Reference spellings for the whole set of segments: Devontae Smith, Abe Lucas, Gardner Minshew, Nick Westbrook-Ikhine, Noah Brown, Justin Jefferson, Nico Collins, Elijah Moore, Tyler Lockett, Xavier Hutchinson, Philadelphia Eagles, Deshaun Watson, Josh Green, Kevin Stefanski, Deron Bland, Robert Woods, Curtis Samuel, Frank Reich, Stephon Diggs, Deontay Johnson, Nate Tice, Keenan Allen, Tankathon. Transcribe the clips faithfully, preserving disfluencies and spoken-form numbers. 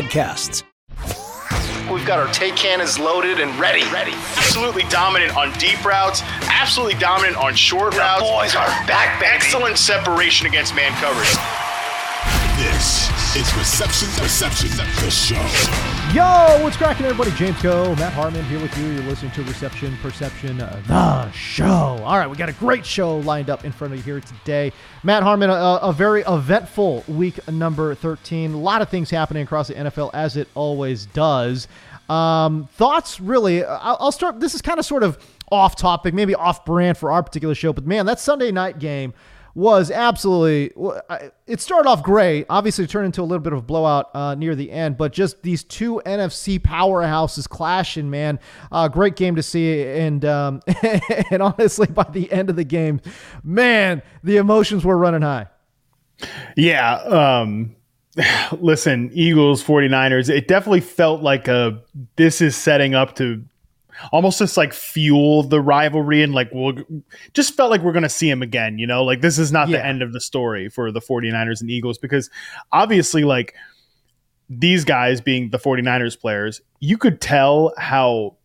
Podcasts. We've got our take cannons loaded and ready. Ready. Absolutely dominant on deep routes. Absolutely dominant on short the routes. Boys are back. Baby. Excellent separation against man coverage. This is Reception Perception, the show. Yo, what's cracking, everybody? James Koh, Matt Harmon here with you. You're listening to Reception Perception, the show. All right, we got a great show lined up in front of you here today. Matt Harmon, a, a very eventful week number thirteen. A lot of things happening across the N F L, as it always does. Um, thoughts, really? I'll, I'll start. This is kind of sort of off topic, maybe off brand for our particular show. But, man, that Sunday night game was absolutely – it started off great. Obviously, it turned into a little bit of a blowout uh, near the end. But just these two N F C powerhouses clashing, man. Uh, great game to see. And um, and honestly, by the end of the game, man, the emotions were running high. Yeah. Um, listen, Eagles, forty-niners, it definitely felt like a this is setting up to – almost just like fuel the rivalry, and like we'll just felt like we're going to see him again, you know, like this is not yeah. the end of the story for the forty-niners and Eagles, because obviously like these guys being the forty-niners players, you could tell how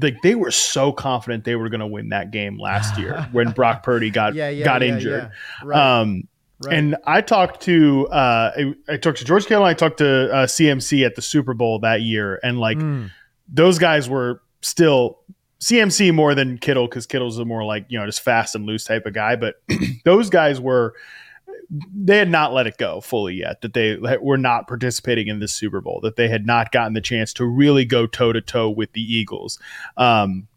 like they were so confident they were going to win that game last year when Brock Purdy got, yeah, yeah, got yeah, injured. Yeah. Right. Um, Right. And I talked to uh, I, I talked to George Kittle, and I talked to uh, C M C at the Super Bowl that year. And like mm. those guys were, still C M C more than Kittle, because Kittle's a more like, you know, just fast and loose type of guy. But those guys were, they had not let it go fully yet, that they were not participating in this Super Bowl, that they had not gotten the chance to really go toe to toe with the Eagles. Um,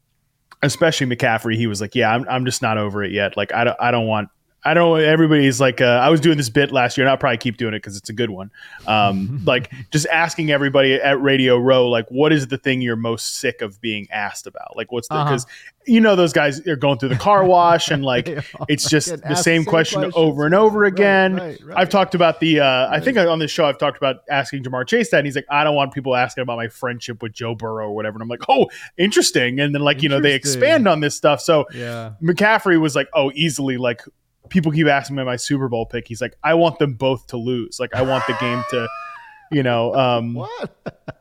especially McCaffrey. He was like, yeah, I'm, I'm just not over it yet. Like, I don't, I don't want, I don't, everybody's like, uh, I was doing this bit last year, and I'll probably keep doing it because it's a good one. Um, like just asking everybody at Radio Row, like, what is the thing you're most sick of being asked about? Like, what's the, because uh-huh. you know, those guys are going through the car wash, and like, it's just the same, same question questions. over and over again. Right, right, right. I've talked about the, uh, I think on this show, I've talked about asking Jamar Chase that, and he's like, I don't want people asking about my friendship with Joe Burrow or whatever. And I'm like, oh, interesting. And then like, you know, they expand on this stuff. So yeah. McCaffrey was like, oh, easily like, people keep asking me my Super Bowl pick. He's like, I want them both to lose. Like, I want the game to, you know, um, what?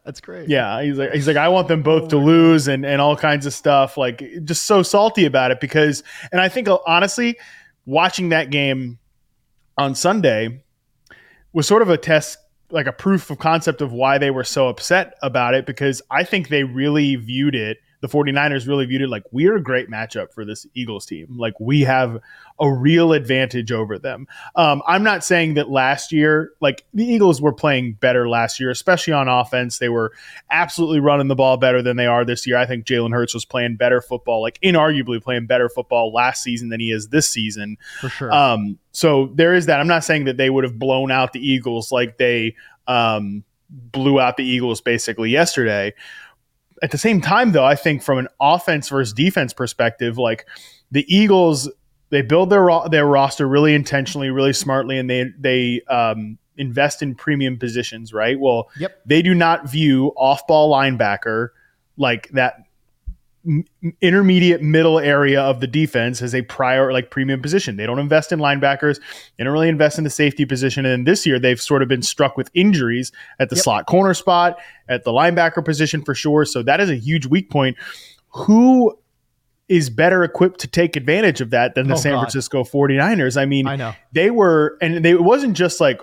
That's great. Yeah. He's like, he's like, I want them both oh to lose and, and all kinds of stuff. Like, just so salty about it because, and I think honestly watching that game on Sunday was sort of a test, like a proof of concept of why they were so upset about it, because I think they really viewed it. The forty-niners really viewed it like, we're a great matchup for this Eagles team. Like, we have a real advantage over them. Um, I'm not saying that last year, like the Eagles were playing better last year, especially on offense. They were absolutely running the ball better than they are this year. I think Jalen Hurts was playing better football, like inarguably playing better football last season than he is this season. For sure. Um, so there is that. I'm not saying that they would have blown out the Eagles like they um, blew out the Eagles basically yesterday. At the same time, though, I think from an offense versus defense perspective, like the Eagles, they build their their roster really intentionally, really smartly, and they they um, invest in premium positions, right? Well, yep. They do not view off-ball linebacker, like that m- intermediate middle area of the defense, as a prior like premium position. They don't invest in linebackers. They don't really invest in the safety position. And this year, they've sort of been struck with injuries at the yep. slot corner spot, at the linebacker position for sure. So that is a huge weak point. Who is better equipped to take advantage of that than the oh, San God. Francisco forty-niners? I mean, I know. They were, and they, it wasn't just like,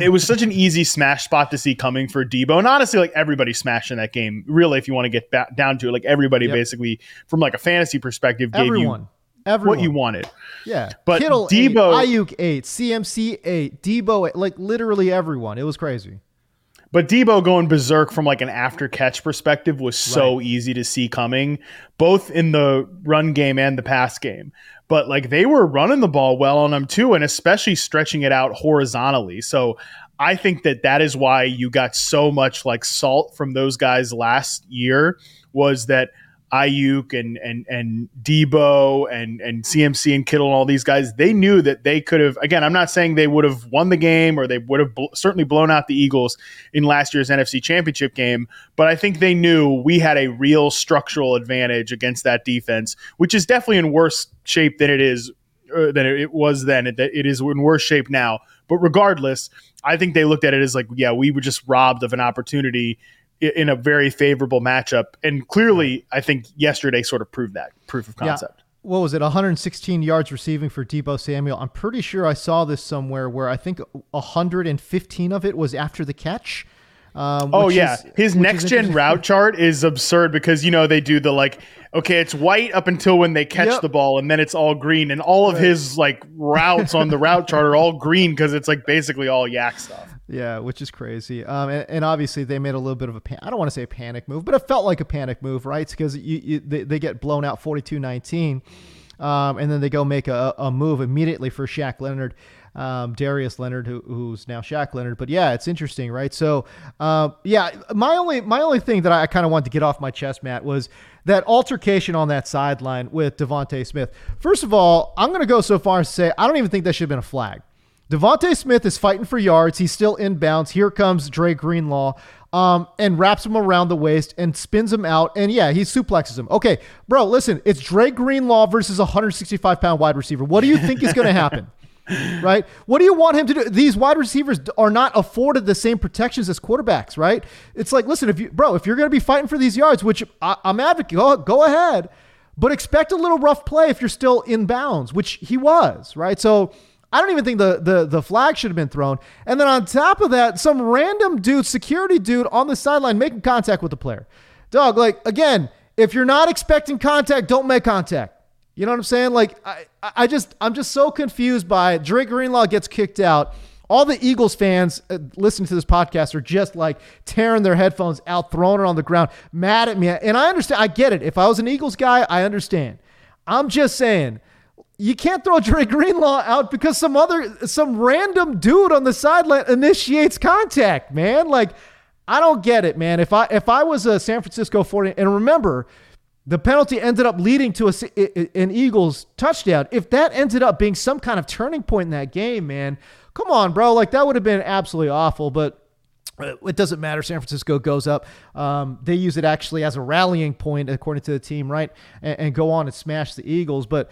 it was such an easy smash spot to see coming for Debo. And honestly, like everybody smashed in that game. Really, if you want to get back down to it, like everybody yep. basically from like a fantasy perspective gave Everyone. you Everyone. what you wanted. Yeah. But Kittle Debo, eight, Ayuk eight, C M C eight, Debo eight, like literally everyone. It was crazy. But Debo going berserk from like an after catch perspective was so right. easy to see coming, both in the run game and the pass game. But like they were running the ball well on them too, and especially stretching it out horizontally. So I think that that is why you got so much like salt from those guys last year, was that Ayuk and and and Debo and and C M C and Kittle and all these guys, they knew that they could have. Again, I'm not saying they would have won the game, or they would have bl- certainly blown out the Eagles in last year's N F C Championship game, but I think they knew we had a real structural advantage against that defense, which is definitely in worse shape than it is uh, than it was then. It, it is in worse shape now, but regardless, I think they looked at it as like, yeah, we were just robbed of an opportunity in a very favorable matchup. And clearly, I think yesterday sort of proved that, proof of concept. Yeah. What was it? one hundred sixteen yards receiving for Deebo Samuel. I'm pretty sure I saw this somewhere where I think one hundred fifteen of it was after the catch. Um, oh, yeah. Is, His next gen route chart is absurd because, you know, they do the like, okay, it's white up until when they catch yep. the ball, and then it's all green. And all of right. his like routes on the route chart are all green because it's like basically all yak stuff. Yeah, which is crazy. Um, and, and obviously they made a little bit of a pan- I don't want to say a panic move, but it felt like a panic move, right? Because you, you, they, they get blown out forty-two nineteen, um, and then they go make a, a move immediately for Shaq Leonard. Um, Darius Leonard, who, who's now Shaq Leonard, but yeah, it's interesting, right? So, uh, yeah, my only my only thing that I kind of wanted to get off my chest, Matt, was that altercation on that sideline with Devontae Smith. First of all, I'm going to go so far as to say I don't even think that should have been a flag. Devontae Smith is fighting for yards. He's still inbounds. Here comes Dre Greenlaw, um, and wraps him around the waist and spins him out. And yeah, he suplexes him. Okay, bro, listen, it's Dre Greenlaw versus a one hundred sixty-five pound wide receiver. What do you think is going to happen? Right? What do you want him to do? These wide receivers are not afforded the same protections as quarterbacks, right? It's like, listen, if you, bro, if you're going to be fighting for these yards, which I, I'm advocating, go, go ahead, but expect a little rough play if you're still in bounds, which he was, right? So I don't even think the, the, the flag should have been thrown. And then on top of that, some random dude, security dude on the sideline making contact with the player. Dog, like, again, if you're not expecting contact, don't make contact. You know what I'm saying? Like, I, I just, I'm just so confused by it. Dre Greenlaw gets kicked out. All the Eagles fans uh, listening to this podcast are just like tearing their headphones out, throwing it on the ground, mad at me. And I understand. I get it. If I was an Eagles guy, I understand. I'm just saying, you can't throw Dre Greenlaw out because some other, some random dude on the sideline initiates contact, man. Like, I don't get it, man. If I, if I was a San Francisco forty, and remember, the penalty ended up leading to a, an Eagles touchdown. If that ended up being some kind of turning point in that game, man, come on, bro. Like, that would have been absolutely awful, but it doesn't matter. San Francisco goes up. Um, they use it actually as a rallying point, according to the team, right? And, and go on and smash the Eagles. But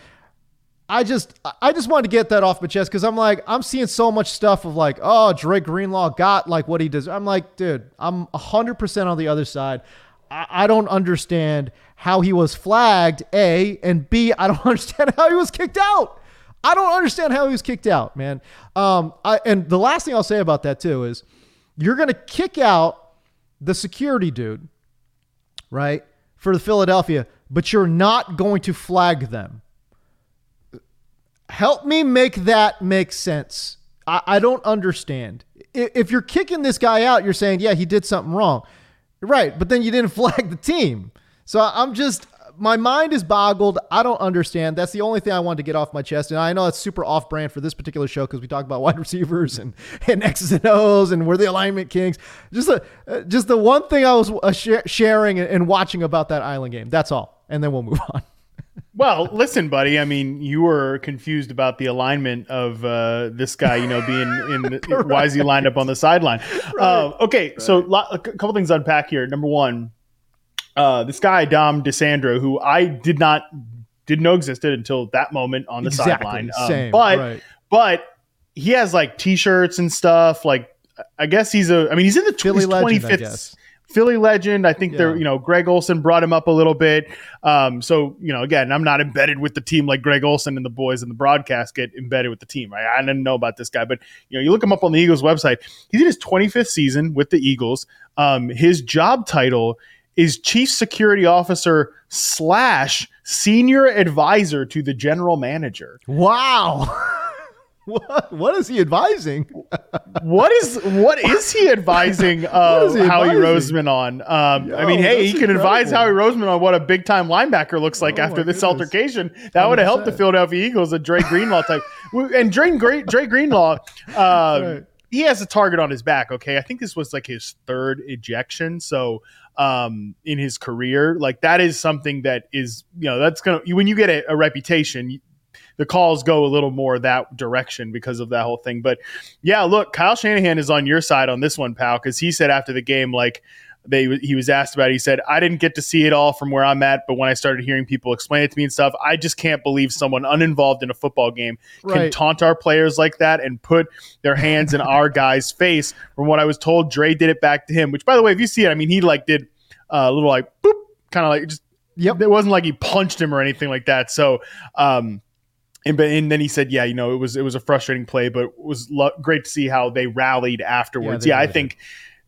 I just, I just wanted to get that off my chest because I'm like, I'm seeing so much stuff of like, oh, Dre Greenlaw got like what he does. I'm like, dude, I'm one hundred percent on the other side. I don't understand how he was flagged, A, and B, I don't understand how he was kicked out. I don't understand how he was kicked out, man. Um, I, and the last thing I'll say about that, too, is you're going to kick out the security dude, right, for the Philadelphia, but you're not going to flag them. Help me make that make sense. I, I don't understand. If you're kicking this guy out, you're saying, yeah, he did something wrong. Right, but then you didn't flag the team. So I'm just, my mind is boggled. I don't understand. That's the only thing I wanted to get off my chest. And I know it's super off-brand for this particular show because we talk about wide receivers and, and X's and O's and we're the alignment kings. Just the, just the one thing I was sharing and watching about that Island game. That's all. And then we'll move on. Well, listen, buddy, I mean, you were confused about the alignment of uh, this guy, you know, being in the, why is he lined up on the sideline? Right. Uh, okay, right. So lo- a couple things to unpack here. Number one, uh, this guy, Dom DeSandro, who I did not, didn't know existed until that moment on the exactly. sideline. Um, Same. But, right. but he has like t-shirts and stuff. Like, I guess he's a, I mean, he's in the tw- Philly legend, twenty-fifth. I guess. Philly legend. I think yeah. they're, you know, Greg Olsen brought him up a little bit. Um, so, you know, again, I'm not embedded with the team like Greg Olsen and the boys in the broadcast get embedded with the team, right? I didn't know about this guy, but, you know, you look him up on the Eagles website. He's in his twenty-fifth season with the Eagles. Um, his job title is Chief Security Officer slash Senior Advisor to the General Manager. Wow. What, what is he advising? what is what is he advising uh, is he Howie advising? Roseman on? Um, Yo, I mean, hey, he can incredible. advise Howie Roseman on what a big-time linebacker looks like oh, after this goodness. altercation. That would have helped the Philadelphia Eagles, a Dre Greenlaw type. And Dre, Dre Greenlaw, uh, right. he has a target on his back. Okay, I think this was like his third ejection. So um, in his career, like that is something that is, you know, that's going to, when you get a, a reputation, the calls go a little more that direction because of that whole thing. But yeah, look, Kyle Shanahan is on your side on this one, pal, because he said after the game, like, They he was asked about it. He said, I didn't get to see it all from where I'm at, but when I started hearing people explain it to me and stuff, I just can't believe someone uninvolved in a football game right. can taunt our players like that and put their hands in our guy's face. From what I was told, Dre did it back to him, which, by the way, if you see it, I mean, he like did a little like boop, kind of like just yep. It wasn't like he punched him or anything like that. So, um, And, but, and then he said, yeah, you know, it was it was a frustrating play, but it was lo- great to see how they rallied afterwards. Yeah, yeah really I think. Did.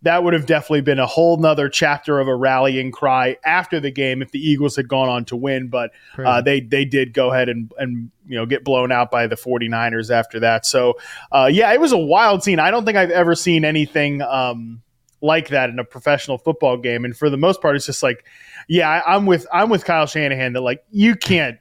That would have definitely been a whole nother chapter of a rallying cry after the game if the Eagles had gone on to win. But uh, they they did go ahead and, and you know get blown out by the 49ers after that. So, uh, yeah, it was a wild scene. I don't think I've ever seen anything um, like that in a professional football game. And for the most part, it's just like, yeah, I, I'm with I'm with Kyle Shanahan that like you can't.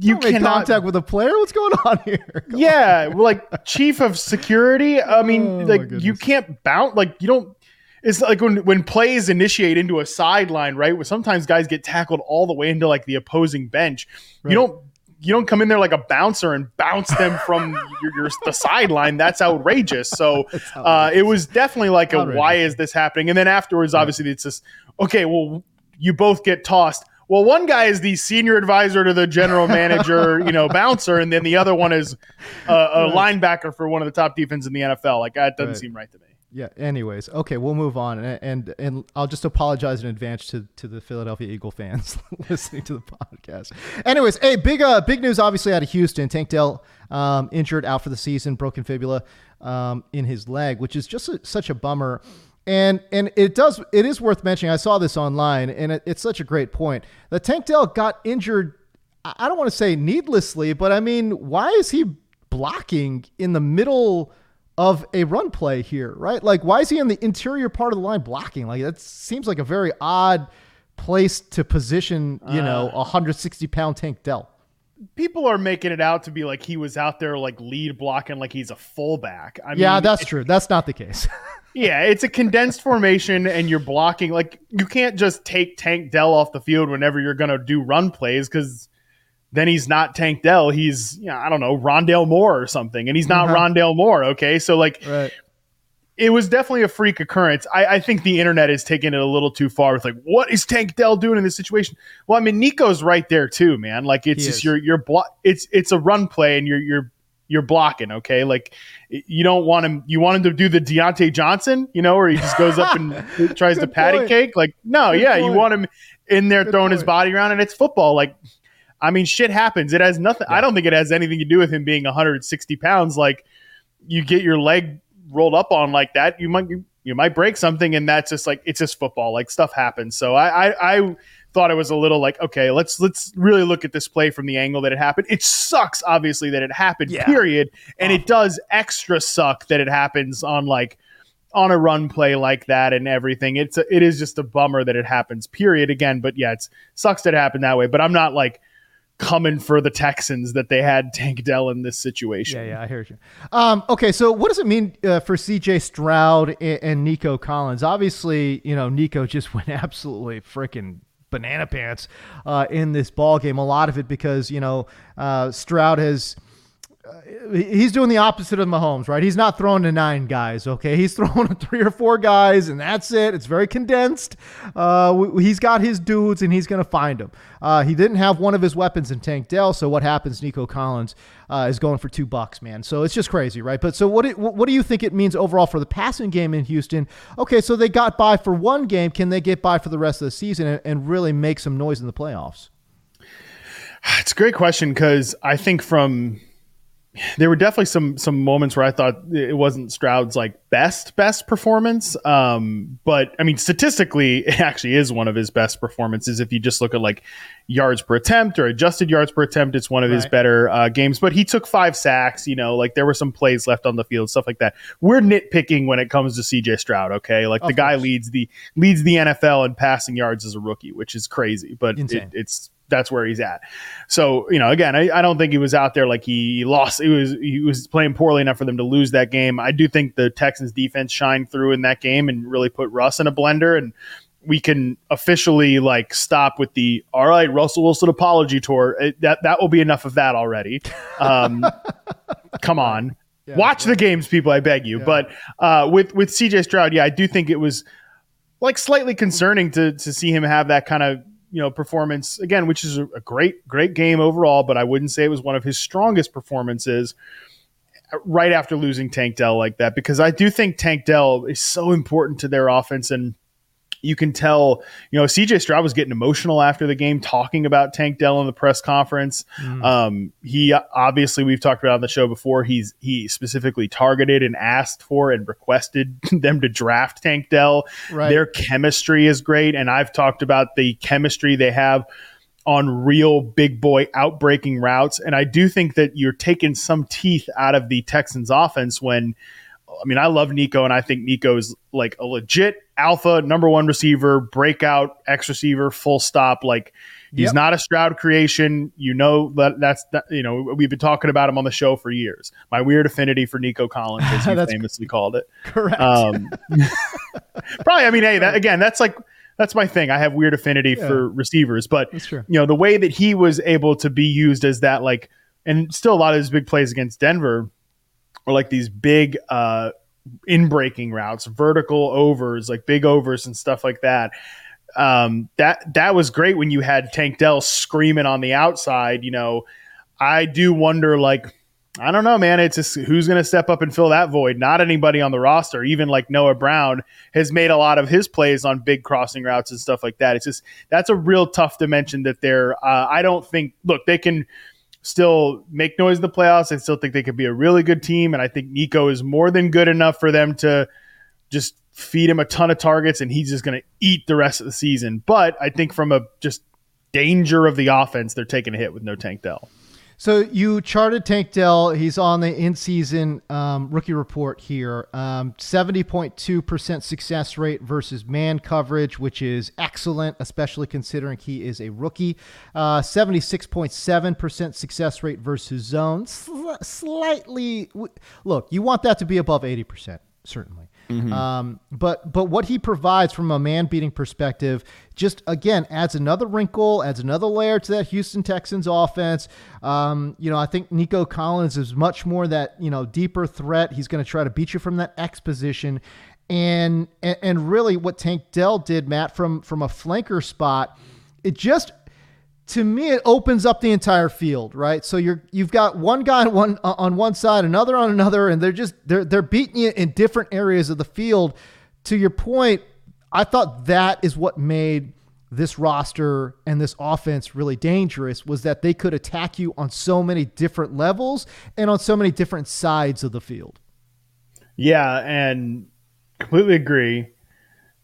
You don't cannot make contact with a player. What's going on here? Come yeah, on here. Like chief of security. I mean, oh, like you can't bounce. Like you don't. It's like when when plays initiate into a sideline, right? Where sometimes guys get tackled all the way into like the opposing bench. Right. You don't. You don't come in there like a bouncer and bounce them from your, your the sideline. That's outrageous. So outrageous. Uh, it was definitely like outrageous. a why is this happening? And then afterwards, right. obviously, it's just okay. Well, you both get tossed. Well, one guy is the senior advisor to the general manager, you know, bouncer, and then the other one is a, a right. linebacker for one of the top defenses in the N F L. Like, that doesn't right. seem right to me. Yeah. Anyways, okay, we'll move on, and and, and I'll just apologize in advance to, to the Philadelphia Eagle fans listening to the podcast. Anyways, hey, big uh, big news, obviously, out of Houston. Tank Dell um, injured, out for the season, broken fibula um, in his leg, which is just a, such a bummer. And and it does it is worth mentioning. I saw this online, and it, it's such a great point. That Tank Dell got injured. I don't want to say needlessly, but I mean, why is he blocking in the middle of a run play here, right? Like, why is he in the interior part of the line blocking? Like, that seems like a very odd place to position, you uh, know, one hundred sixty pound Tank Dell. People are making it out to be like he was out there like lead blocking like he's a fullback. I yeah, mean, that's true. That's not the case. Yeah, it's a condensed formation, and you're blocking. Like, you can't just take Tank Dell off the field whenever you're going to do run plays, because then he's not Tank Dell. He's, you know, I don't know, Rondale Moore or something, and he's not mm-hmm. Rondale Moore, okay? So, like, right. it was definitely a freak occurrence. I, I think the internet is taking it a little too far with, like, what is Tank Dell doing in this situation? Well, I mean, Nico's right there, too, man. Like, it's he just your your blo- It's it's a run play, and you're you're – You're blocking, okay? Like, you don't want him. You want him to do the Deontay Johnson, you know, where he just goes up and tries to patty point. cake. Like, no, Good yeah, point. You want him in there Good throwing point. his body around, and it's football. Like, I mean, shit happens. It has nothing. Yeah. I don't think it has anything to do with him being one hundred sixty pounds. Like, you get your leg rolled up on like that, you might you, you might break something, and that's just like it's just football. Like, stuff happens. So I I. I thought it was a little like, okay, let's let's really look at this play from the angle that it happened. It sucks, obviously, that it happened, yeah. period. And oh. it does extra suck that it happens on like on a run play like that and everything. It's a, it is just a bummer that it happens, period, again. But yeah, it sucks that it happened that way. But I'm not like coming for the Texans that they had Tank Dell in this situation. Yeah, yeah, I hear you. Um, okay, so what does it mean uh, for C J. Stroud and, and Nico Collins? Obviously, you know, Nico just went absolutely freaking banana pants uh, in this ball game. A lot of it because, you know, uh, Stroud has uh, he's doing the opposite of Mahomes, right? He's not throwing to nine guys. Okay. He's throwing to three or four guys, and that's it. It's very condensed. Uh, w- he's got his dudes, and he's going to find them. Uh, he didn't have one of his weapons in Tank Dell. So what happens? Nico Collins uh, is going for two bucks, man. So it's just crazy. Right. But so what, it, what do you think it means overall for the passing game in Houston? Okay. So they got by for one game. Can they get by for the rest of the season and, and really make some noise in the playoffs? It's a great question. 'Cause I think from, there were definitely some some moments where I thought it wasn't Stroud's like best best performance, um, but I mean statistically, it actually is one of his best performances. If you just look at like yards per attempt or adjusted yards per attempt, it's one of right. his better uh, games. But he took five sacks. You know, like there were some plays left on the field, stuff like that. We're nitpicking when it comes to C J. Stroud. Okay, like of the course. guy leads the leads the N F L in passing yards as a rookie, which is crazy, but it, it's that's where he's at. So, you know, again, I, I don't think he was out there like he lost. He was he was playing poorly enough for them to lose that game. I do think the Texans defense shined through in that game and really put Russ in a blender, and we can officially like stop with the all right Russell Wilson apology tour. It, that that will be enough of that already. Um, come on, yeah, watch yeah. the games, people. I beg you. Yeah. But uh, with with C J. Stroud, yeah, I do think it was like slightly concerning to to see him have that kind of, you know, performance again, which is a great, great game overall, but I wouldn't say it was one of his strongest performances right after losing Tank Dell like that, because I do think Tank Dell is so important to their offense. And you can tell, you know, C J. Stroud was getting emotional after the game, talking about Tank Dell in the press conference. Mm. Um, he obviously, we've talked about on the show before, he's he specifically targeted and asked for and requested them to draft Tank Dell. Right. Their chemistry is great, and I've talked about the chemistry they have on real big boy outbreaking routes. And I do think that you're taking some teeth out of the Texans' offense when, I mean, I love Nico, and I think Nico is like a legit alpha number one receiver, breakout X receiver, full stop. Like, he's yep. not a Stroud creation. You know, that that's, that, you know, we've been talking about him on the show for years. My weird affinity for Nico Collins, as you famously cr- called it. Correct. Um, probably, I mean, hey, that, again, that's like, that's my thing. I have weird affinity yeah. for receivers, but, you know, the way that he was able to be used as that, like, and still a lot of his big plays against Denver, or like these big uh, in-breaking routes, vertical overs, like big overs and stuff like that. Um, that that was great when you had Tank Dell screaming on the outside. You know, I do wonder, like, I don't know, man. It's just who's going to step up and fill that void? Not anybody on the roster. Even like Noah Brown has made a lot of his plays on big crossing routes and stuff like that. It's just, that's a real tough dimension that they're. Uh, I don't think. Look, they can still make noise in the playoffs. I still think they could be a really good team, and I think Nico is more than good enough for them to just feed him a ton of targets, and he's just going to eat the rest of the season. But I think from a just danger of the offense, they're taking a hit with no Tank Dell. So you charted Tank Dell. He's on the in-season um, rookie report here. Um, seventy point two percent success rate versus man coverage, which is excellent, especially considering he is a rookie. Uh, seventy-six point seven percent success rate versus zone. Sl- slightly. Look, you want that to be above eighty percent, certainly. Mm-hmm. Um, but but what he provides from a man-beating perspective just, again, adds another wrinkle, adds another layer to that Houston Texans offense. Um, you know, I think Nico Collins is much more that, you know, deeper threat. He's going to try to beat you from that X position. And, and and really what Tank Dell did, Matt, from from a flanker spot, it just, to me, it opens up the entire field, right? So you're you've got one guy on one on one side, another on another, and they're just they're they're beating you in different areas of the field. To your point, I thought that is what made this roster and this offense really dangerous, was that they could attack you on so many different levels and on so many different sides of the field. Yeah, and completely agree.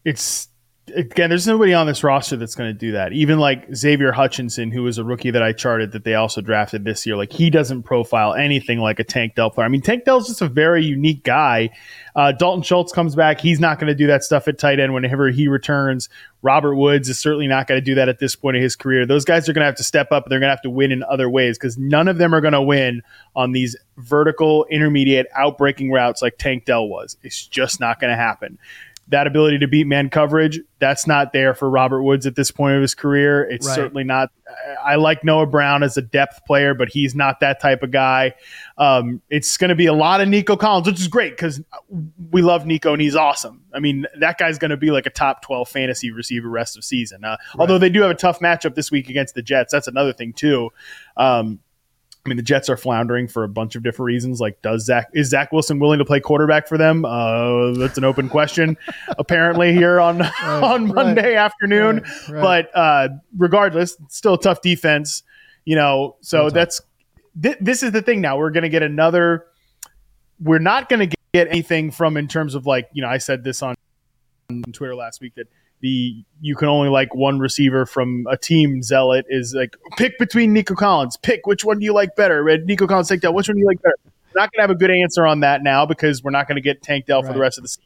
It's Again, there's nobody on this roster that's going to do that. Even like Xavier Hutchinson, who was a rookie that I charted that they also drafted this year, like he doesn't profile anything like a Tank Dell player. I mean, Tank Dell's just a very unique guy. Uh, Dalton Schultz comes back. He's not going to do that stuff at tight end whenever he returns. Robert Woods is certainly not going to do that at this point in his career. Those guys are going to have to step up. They're going to have to win in other ways, because none of them are going to win on these vertical, intermediate, outbreaking routes like Tank Dell was. It's just not going to happen. That ability to beat man coverage, that's not there for Robert Woods at this point of his career. It's right. certainly not. I like Noah Brown as a depth player, but he's not that type of guy. Um, it's going to be a lot of Nico Collins, which is great because we love Nico and he's awesome. I mean, that guy's going to be like a top twelve fantasy receiver rest of season. Uh, right. Although they do have a tough matchup this week against the Jets. That's another thing too. Um, I mean, the Jets are floundering for a bunch of different reasons. Like, does Zach is Zach Wilson willing to play quarterback for them? Uh, that's an open question, apparently, here on right, on Monday right, afternoon. Right, right. But uh, regardless, it's still a tough defense, you know. So that's, that's th- this is the thing. Now we're going to get another. We're not going to get anything from in terms of like, you know, I said this on Twitter last week that the you can only like one receiver from a team zealot is like, pick between Nico Collins, pick which one do you like better, and Nico Collins, Tank Dell, which one do you like better? We're not going to have a good answer on that now because we're not going to get Tank Dell right. for the rest of the season.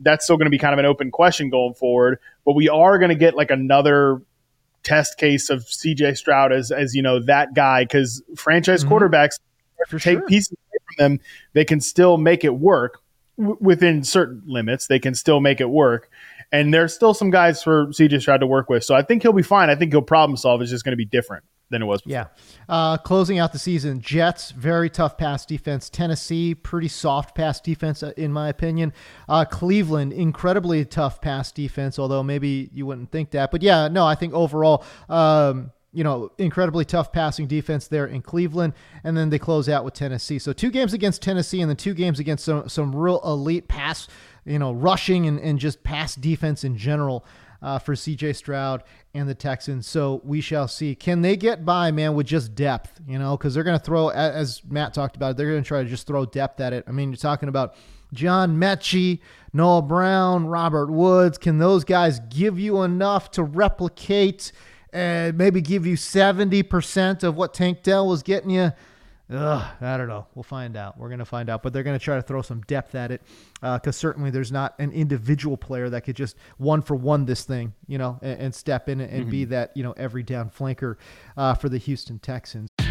That's still going to be kind of an open question going forward, but we are going to get like another test case of C J. Stroud as, as you know, that guy, because franchise mm-hmm. quarterbacks For take sure. pieces from them, they can still make it work w- within certain limits. They can still make it work. And there's still some guys for C J. Stroud to work with. So I think he'll be fine. I think he'll problem solve. It's just going to be different than it was before. Yeah. Uh, closing out the season, Jets, very tough pass defense. Tennessee, pretty soft pass defense, in my opinion. Uh, Cleveland, incredibly tough pass defense, although maybe you wouldn't think that. But yeah, no, I think overall, um, you know, incredibly tough passing defense there in Cleveland. And then they close out with Tennessee. So two games against Tennessee and then two games against some, some real elite pass, you know, rushing and, and just pass defense in general uh, for C J. Stroud and the Texans. So we shall see. Can they get by, man, with just depth, you know, because they're going to throw, as Matt talked about, they're going to try to just throw depth at it. I mean, you're talking about John Mechie, Noah Brown, Robert Woods. Can those guys give you enough to replicate and maybe give you seventy percent of what Tank Dell was getting you? Ugh, I don't know. We'll find out. We're going to find out. But they're going to try to throw some depth at it because uh, certainly there's not an individual player that could just one for one this thing, you know, and, and step in and mm-hmm. be that, you know, every down flanker uh, for the Houston Texans.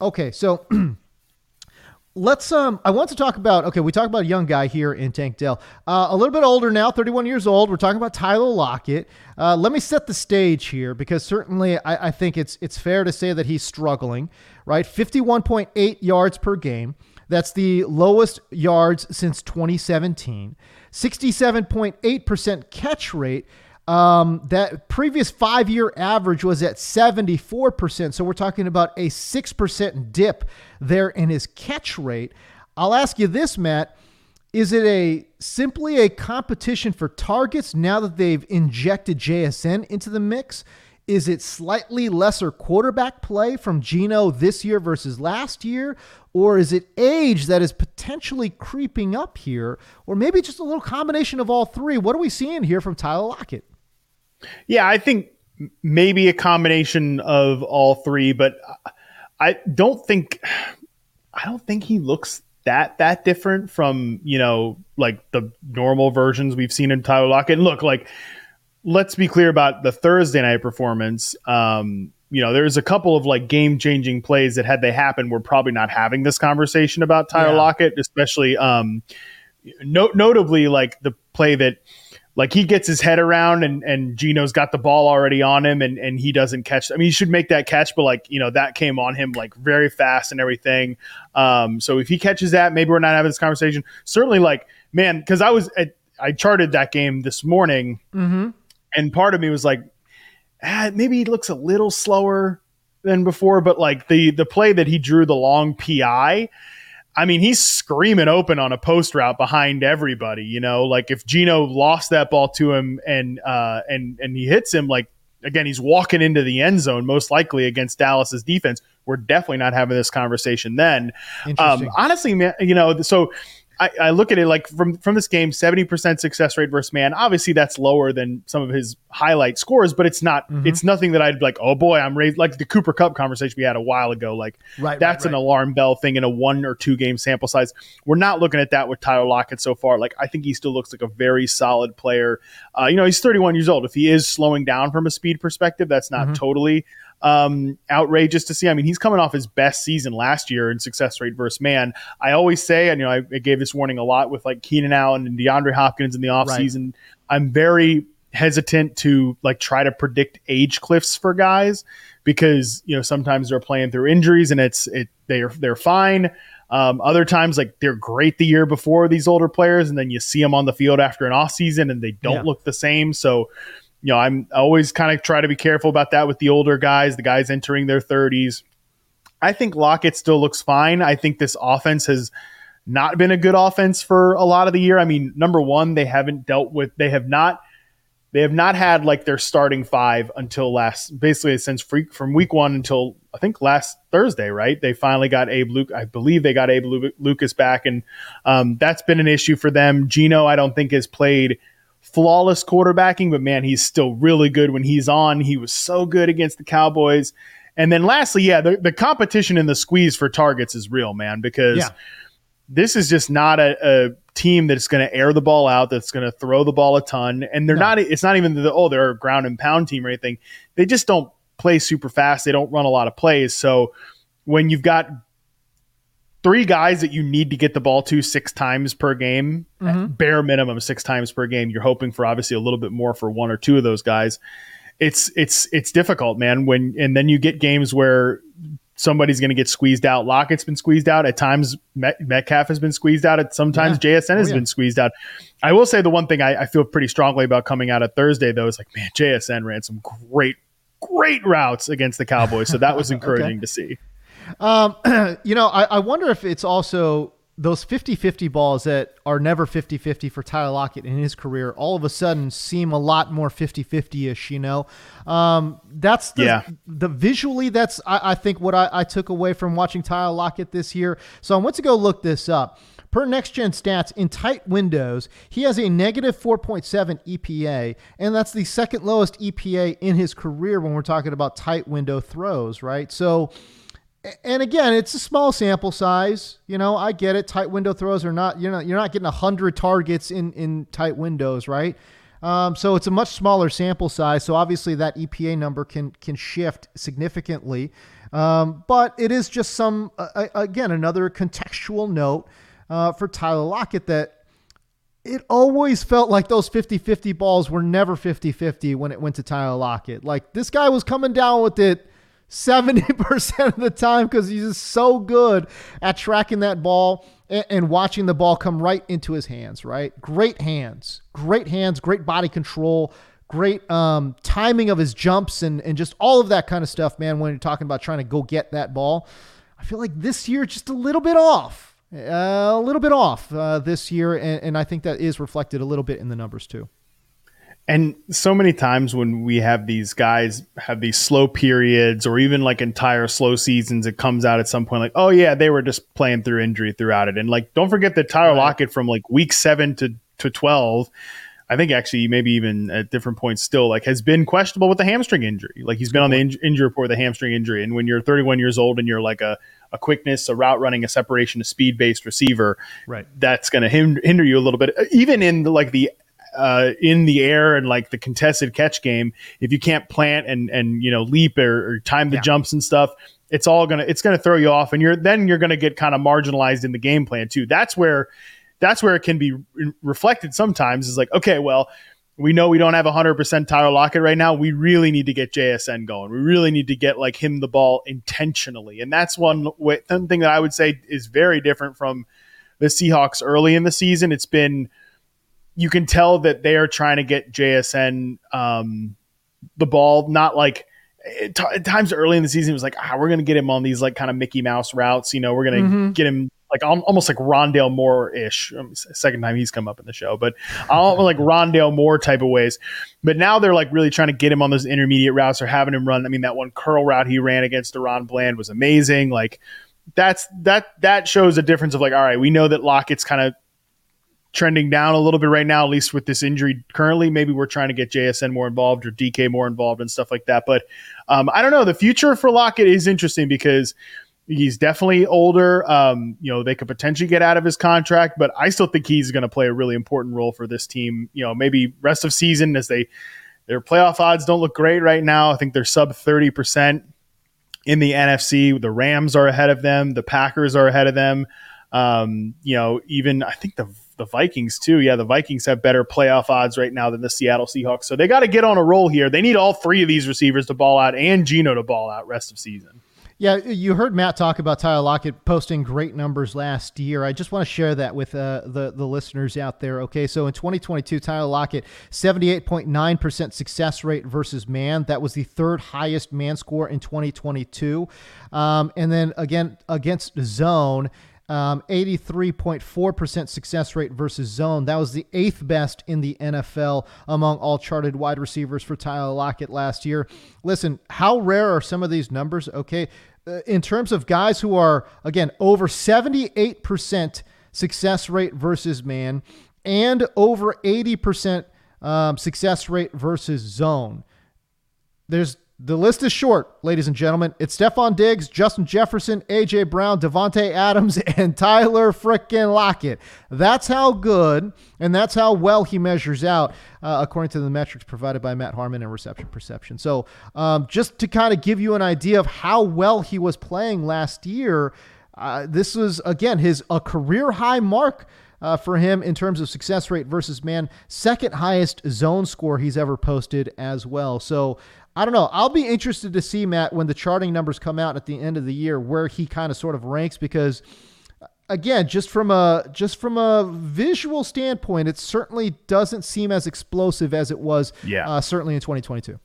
Okay, so let's, um, I want to talk about, okay, we talked about a young guy here in Tank Dell, uh, a little bit older now, thirty-one years old. We're talking about Tyler Lockett. Uh, let me set the stage here, because certainly I, I think it's, it's fair to say that he's struggling, right? fifty-one point eight yards per game. That's the lowest yards since twenty seventeen, sixty-seven point eight percent catch rate. Um, that previous five-year average was at seventy-four percent. So we're talking about a six percent dip there in his catch rate. I'll ask you this, Matt. Is it a simply a competition for targets now that they've injected J S N into the mix? Is it slightly lesser quarterback play from Geno this year versus last year? Or is it age that is potentially creeping up here? Or maybe just a little combination of all three. What are we seeing here from Tyler Lockett? Yeah, I think maybe a combination of all three, but I don't think I don't think he looks that that different from, you know, like the normal versions we've seen in Tyler Lockett. And look, like, let's be clear about the Thursday night performance. Um, you know, there's a couple of like game-changing plays that, had they happened, we're probably not having this conversation about Tyler yeah. Lockett, especially um, no- notably like the play that, like, he gets his head around and, and Geno's got the ball already on him and, and he doesn't catch. I mean, he should make that catch, but, like, you know, that came on him like very fast and everything. Um, so if he catches that, maybe we're not having this conversation. Certainly, like, man, because I was at, I charted that game this morning, mm-hmm. and part of me was like, ah, maybe he looks a little slower than before, but like the the play that he drew, the long P I, I mean, he's screaming open on a post route behind everybody, you know, like if Geno lost that ball to him and, uh, and, and he hits him, like, again, he's walking into the end zone, most likely, against Dallas's defense. We're definitely not having this conversation then. Um, honestly, man, you know, so I, I look at it like from, from this game, seventy percent success rate versus man. Obviously that's lower than some of his highlight scores, but it's not, mm-hmm. it's nothing that I'd be like, oh boy, I'm raised, like the Cooper Kupp conversation we had a while ago. Like right, that's right, right. an alarm bell thing in a one or two game sample size. We're not looking at that with Tyler Lockett so far. Like, I think he still looks like a very solid player. Uh, you know, he's thirty-one years old. If he is slowing down from a speed perspective, that's not mm-hmm. totally um, outrageous to see. I mean, he's coming off his best season last year in success rate versus man. I always say, and you know, I, I gave this warning a lot with like Keenan Allen and DeAndre Hopkins in the offseason. Right. I'm very hesitant to like try to predict age cliffs for guys because, you know, sometimes they're playing through injuries and it's it they're they're fine. Um, other times, like, they're great the year before, these older players, and then you see them on the field after an off season and they don't yeah. look the same. So, you know, I'm I always kind of try to be careful about that with the older guys, the guys entering their thirties. I think Lockett still looks fine. I think this offense has not been a good offense for a lot of the year. I mean, number one, they haven't dealt with, they have not, they have not had like their starting five until last, basically since free, from week one until I think last Thursday, right? They finally got Abe Luke. I believe they got Abe Lu- Lucas back. And um, that's been an issue for them. Geno, I don't think has played flawless quarterbacking, but man, he's still really good when he's on. He was so good against the Cowboys. And then lastly, yeah, the, the competition and the squeeze for targets is real, man, because yeah. this is just not a, a team that's going to air the ball out, that's going to throw the ball a ton. And they're no. not, it's not even the, oh, they're a ground and pound team or anything. They just don't play super fast. They don't run a lot of plays. So when you've got three guys that you need to get the ball to six times per game, mm-hmm. bare minimum six times per game, you're hoping for obviously a little bit more for one or two of those guys. It's it's it's difficult, man. When and then you get games where somebody's going to get squeezed out. Lockett's been squeezed out at times. Met, Metcalf has been squeezed out at sometimes. Yeah. J S N has oh, yeah. been squeezed out. I will say the one thing I, I feel pretty strongly about coming out of Thursday though is like, man, J S N ran some great great routes against the Cowboys, so that was encouraging okay. to see. Um, you know, I, I wonder if it's also those fifty-fifty balls that are never fifty-fifty for Tyler Lockett in his career, all of a sudden seem a lot more fifty-fifty-ish, you know? Um, that's the, yeah. the visually, that's, I, I think what I, I took away from watching Tyler Lockett this year. So I went to go look this up. Per Next Gen Stats, in tight windows, he has a negative four point seven E P A, and that's the second lowest E P A in his career when we're talking about tight window throws, right? So, and again, it's a small sample size. You know, I get it. Tight window throws are not, you know, you're not getting a hundred targets in, in tight windows. Right. Um, so it's a much smaller sample size. So obviously that E P A number can, can shift significantly. Um, but it is just some, uh, again, another contextual note uh, for Tyler Lockett that it always felt like those fifty-fifty balls were never fifty-fifty when it went to Tyler Lockett. Like this guy was coming down with it seventy percent of the time because he's just so good at tracking that ball and, and watching the ball come right into his hands, right? Great hands, great hands, great body control, great um, timing of his jumps and, and just all of that kind of stuff, man, when you're talking about trying to go get that ball. I feel like this year just a little bit off, uh, a little bit off uh, this year, and, and I think that is reflected a little bit in the numbers too. And so many times when we have these guys have these slow periods or even like entire slow seasons, it comes out at some point like, oh, yeah, they were just playing through injury throughout it. And like, don't forget that Tyler right. Lockett from like week seven to, to twelve, I think actually maybe even at different points still, like has been questionable with the hamstring injury. Like he's been on the in- injury report, the hamstring injury. And when you're thirty-one years old and you're like a, a quickness, a route running, a separation, a speed based receiver, right? That's going to hinder you a little bit, even in the, like the Uh, in the air and like the contested catch game, if you can't plant and and you know leap or, or time the yeah. jumps and stuff, it's all gonna it's gonna throw you off, and you're then you're gonna get kind of marginalized in the game plan too. That's where that's where it can be re- reflected sometimes. Is like, okay, well, we know we don't have one hundred percent Tyler Lockett right now. We really need to get J S N going. We really need to get like him the ball intentionally, and that's one way, one thing that I would say is very different from the Seahawks early in the season. It's been you can tell that they are trying to get J S N um, the ball, not like t- at times early in the season, it was like, ah, we're going to get him on these like kind of Mickey Mouse routes. You know, we're going to mm-hmm. get him like al- almost like Rondale Moore ish. Um, second time he's come up in the show, but I'll, like Rondale Moore type of ways. But now they're like really trying to get him on those intermediate routes or having him run. I mean, that one curl route he ran against Deron Bland was amazing. Like that's that, that shows a difference of like, all right, we know that Lockett's kind of trending down a little bit right now, at least with this injury currently. Maybe we're trying to get J S N more involved or D K more involved and stuff like that. But um, I don't know. The future for Lockett is interesting because he's definitely older. Um, you know, they could potentially get out of his contract, but I still think he's going to play a really important role for this team. You know, maybe rest of season as they their playoff odds don't look great right now. I think they're sub thirty percent in the N F C. The Rams are ahead of them. The Packers are ahead of them. Um, you know, even I think the the Vikings too. Yeah, the Vikings have better playoff odds right now than the Seattle Seahawks. So they got to get on a roll here. They need all three of these receivers to ball out and Geno to ball out rest of season. Yeah, you heard Matt talk about Tyler Lockett posting great numbers last year. I just want to share that with uh, the, the listeners out there. Okay, so in twenty twenty-two, Tyler Lockett, seventy-eight point nine percent success rate versus man. That was the third highest man score in twenty twenty-two. Um, and then again, against zone, um, eighty-three point four percent success rate versus zone. That was the eighth best in the N F L among all charted wide receivers for Tyler Lockett last year. Listen, how rare are some of these numbers? Okay. In terms of guys who are, again, over seventy-eight percent success rate versus man and over eighty percent um, success rate versus zone. There's the list is short, ladies and gentlemen. It's Stephon Diggs, Justin Jefferson, A J Brown, Devontae Adams, and Tyler frickin' Lockett. That's how good and that's how well he measures out, uh, according to the metrics provided by Matt Harmon and Reception Perception. So um, just to kind of give you an idea of how well he was playing last year, uh, this was, again, his a career-high mark Uh, for him in terms of success rate versus man, second highest zone score he's ever posted as well. So I don't know. I'll be interested to see, Matt, when the charting numbers come out at the end of the year, where he kind of sort of ranks, because again, just from a, just from a visual standpoint, it certainly doesn't seem as explosive as it was yeah. uh, certainly in twenty twenty-two.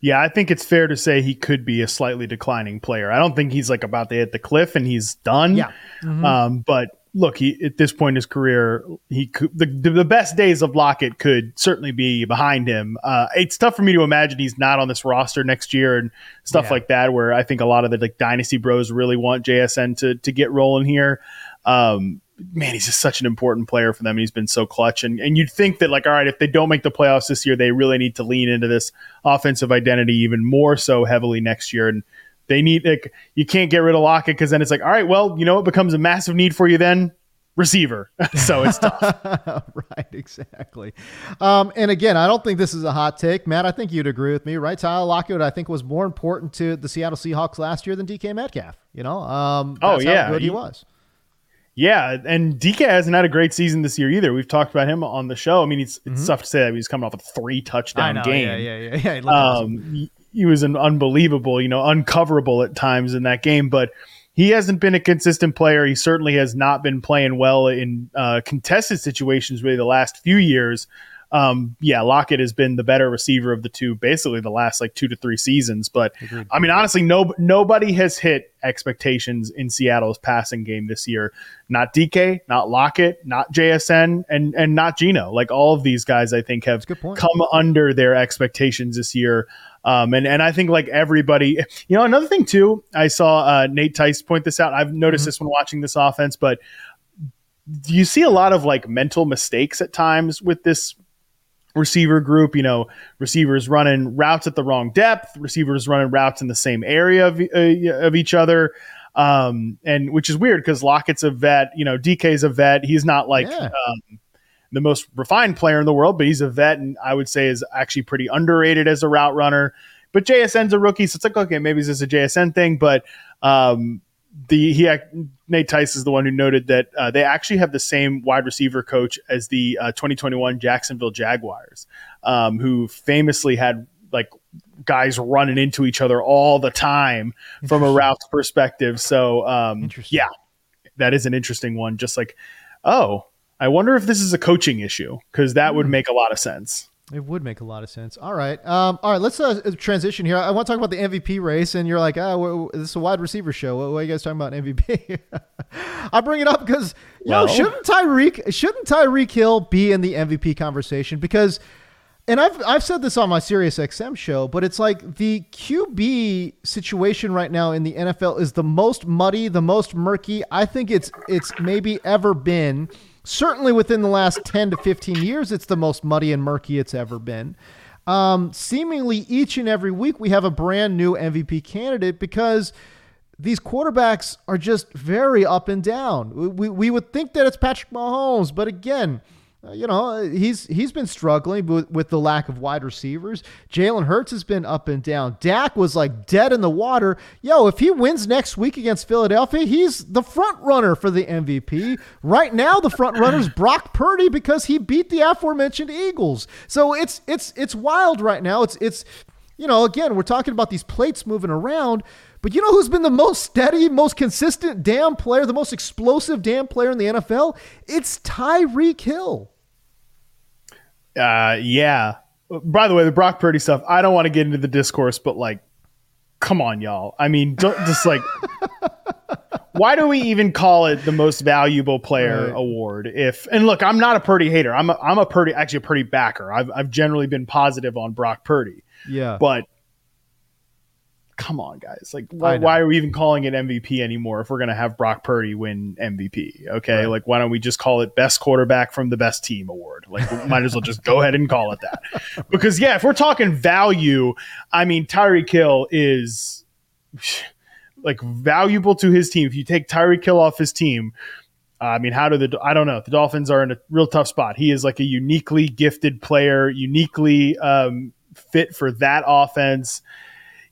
Yeah, I think it's fair to say he could be a slightly declining player. I don't think he's like about to hit the cliff and he's done. Yeah. Mm-hmm. Um, but Look, he, at this point in his career, he could, the the best days of Lockett could certainly be behind him. Uh, it's tough for me to imagine he's not on this roster next year and stuff yeah. like that, where I think a lot of the like dynasty bros really want J S N to to get rolling here. Um, man, he's just such an important player for them. He's been so clutch, and and you'd think that like, all right, if they don't make the playoffs this year, they really need to lean into this offensive identity even more so heavily next year. And they need, like, you can't get rid of Lockett because then it's like, all right, well, you know, it becomes a massive need for you then, receiver. So it's tough. Right, exactly. Um, and again, I don't think this is a hot take. Matt, I think you'd agree with me, right? Tyler Lockett, I think, was more important to the Seattle Seahawks last year than D K Metcalf. You know, um, that's oh, yeah. how good he, he was. Yeah, and D K hasn't had a great season this year either. We've talked about him on the show. I mean, it's, it's mm-hmm. tough to say that he's coming off a three-touchdown know, game. Yeah, yeah, yeah. yeah. He um, He was an unbelievable, you know, uncoverable at times in that game, but he hasn't been a consistent player. He certainly has not been playing well in uh, contested situations really the last few years. Um, yeah, Lockett has been the better receiver of the two, basically the last like two to three seasons. But agreed. I mean, honestly, no nobody has hit expectations in Seattle's passing game this year. Not D K, not Lockett, not J S N, and and not Geno. Like all of these guys, I think have come under their expectations this year. Um, and, and I think like everybody, you know, another thing too, I saw uh, Nate Tice point this out. I've noticed mm-hmm. this when watching this offense, but you see a lot of like mental mistakes at times with this receiver group. You know, receivers running routes at the wrong depth, receivers running routes in the same area of, uh, of each other. Um, and which is weird because Lockett's a vet, you know, D K's a vet. He's not like, yeah. um, the most refined player in the world, but he's a vet and I would say is actually pretty underrated as a route runner. But J S N's a rookie, so it's like, okay, maybe this is a J S N thing, but um, the he Nate Tice is the one who noted that uh, they actually have the same wide receiver coach as the uh, twenty twenty-one Jacksonville Jaguars, um, who famously had like guys running into each other all the time from a routes perspective. So um, yeah, that is an interesting one. Just like, oh, I wonder if this is a coaching issue, because that would make a lot of sense. It would make a lot of sense. All right. Um, all right. Let's uh, transition here. I want to talk about the M V P race, and you're like, oh, this is a wide receiver show. What, what are you guys talking about in M V P? I bring it up because, no. you know, shouldn't Tyreek, shouldn't Tyreek Hill be in the M V P conversation? Because, and I've, I've said this on my SiriusXM show, but it's like the Q B situation right now in the N F L is the most muddy, the most murky I think it's, it's maybe ever been. Certainly within the last ten to fifteen years, it's the most muddy and murky it's ever been. Um, seemingly each and every week we have a brand new M V P candidate because these quarterbacks are just very up and down. We, we, we would think that it's Patrick Mahomes, but again, Uh, you know, he's he's been struggling with, with the lack of wide receivers. Jalen Hurts has been up and down. Dak was like dead in the water. Yo, if he wins next week against Philadelphia, he's the front runner for the M V P. Right now, the front runner is Brock Purdy because he beat the aforementioned Eagles. So it's it's it's wild right now. It's it's you know, again, we're talking about these plates moving around. But you know who's been the most steady, most consistent damn player, the most explosive damn player in the N F L? It's Tyreek Hill. Uh, yeah. By the way, the Brock Purdy stuff, I don't want to get into the discourse, but like, come on, y'all. I mean, don't just like, why do we even call it the most valuable player right. award? If, and look, I'm not a Purdy hater. I'm a, I'm a Purdy, actually a Purdy backer. I've, I've generally been positive on Brock Purdy. Yeah. But come on, guys. Like, why, why are we even calling it M V P anymore if we're going to have Brock Purdy win M V P? Okay. Right. Like, why don't we just call it best quarterback from the best team award? Like, we might as well just go ahead and call it that. Because, yeah, if we're talking value, I mean, Tyreek Hill is like valuable to his team. If you take Tyreek Hill off his team, uh, I mean, how do the, I don't know. The Dolphins are in a real tough spot. He is like a uniquely gifted player, uniquely um, fit for that offense.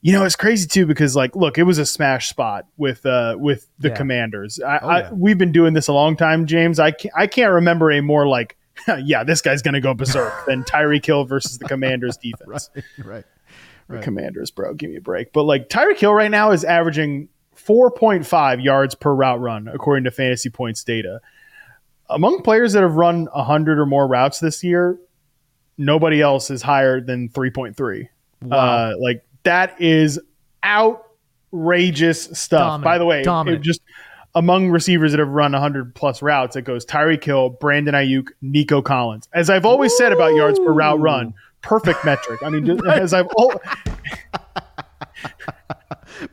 You know, it's crazy too because, like, look, it was a smash spot with uh, with the yeah. Commanders. I, oh, yeah. I, we've been doing this a long time, James. I can't, I can't remember a more like, yeah, this guy's going to go berserk than Tyreek Hill versus the Commanders defense. Right, right, right. The Commanders, bro, give me a break. But like Tyreek Hill right now is averaging four point five yards per route run according to Fantasy Points data. Among players that have run one hundred or more routes this year, nobody else is higher than three point three. Wow. Uh, like. That is outrageous stuff. Dominant, by the way, it just among receivers that have run one hundred plus routes, it goes Tyreek Hill, Brandon Ayuk, Nico Collins. As I've always Ooh. said about yards per route run, perfect metric. I mean, right. as I've always...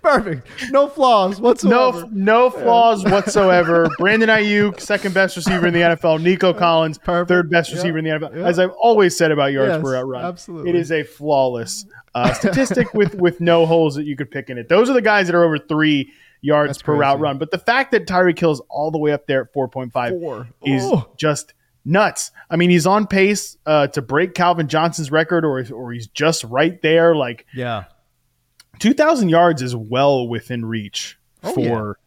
Perfect. No flaws whatsoever. No, no flaws whatsoever. Brandon Ayuk, second best receiver in the N F L. Nico Collins, Perfect. third best receiver yep. in the N F L. Yep. As I've always said about yards yes, per out run, absolutely. It is a flawless uh, statistic with with no holes that you could pick in it. Those are the guys that are over three yards That's per crazy. out run. But the fact that Tyreek Hill is all the way up there at four point five Four. is oh. just nuts. I mean, he's on pace uh, to break Calvin Johnson's record, or or he's just right there. Like, yeah. two thousand yards is well within reach oh, for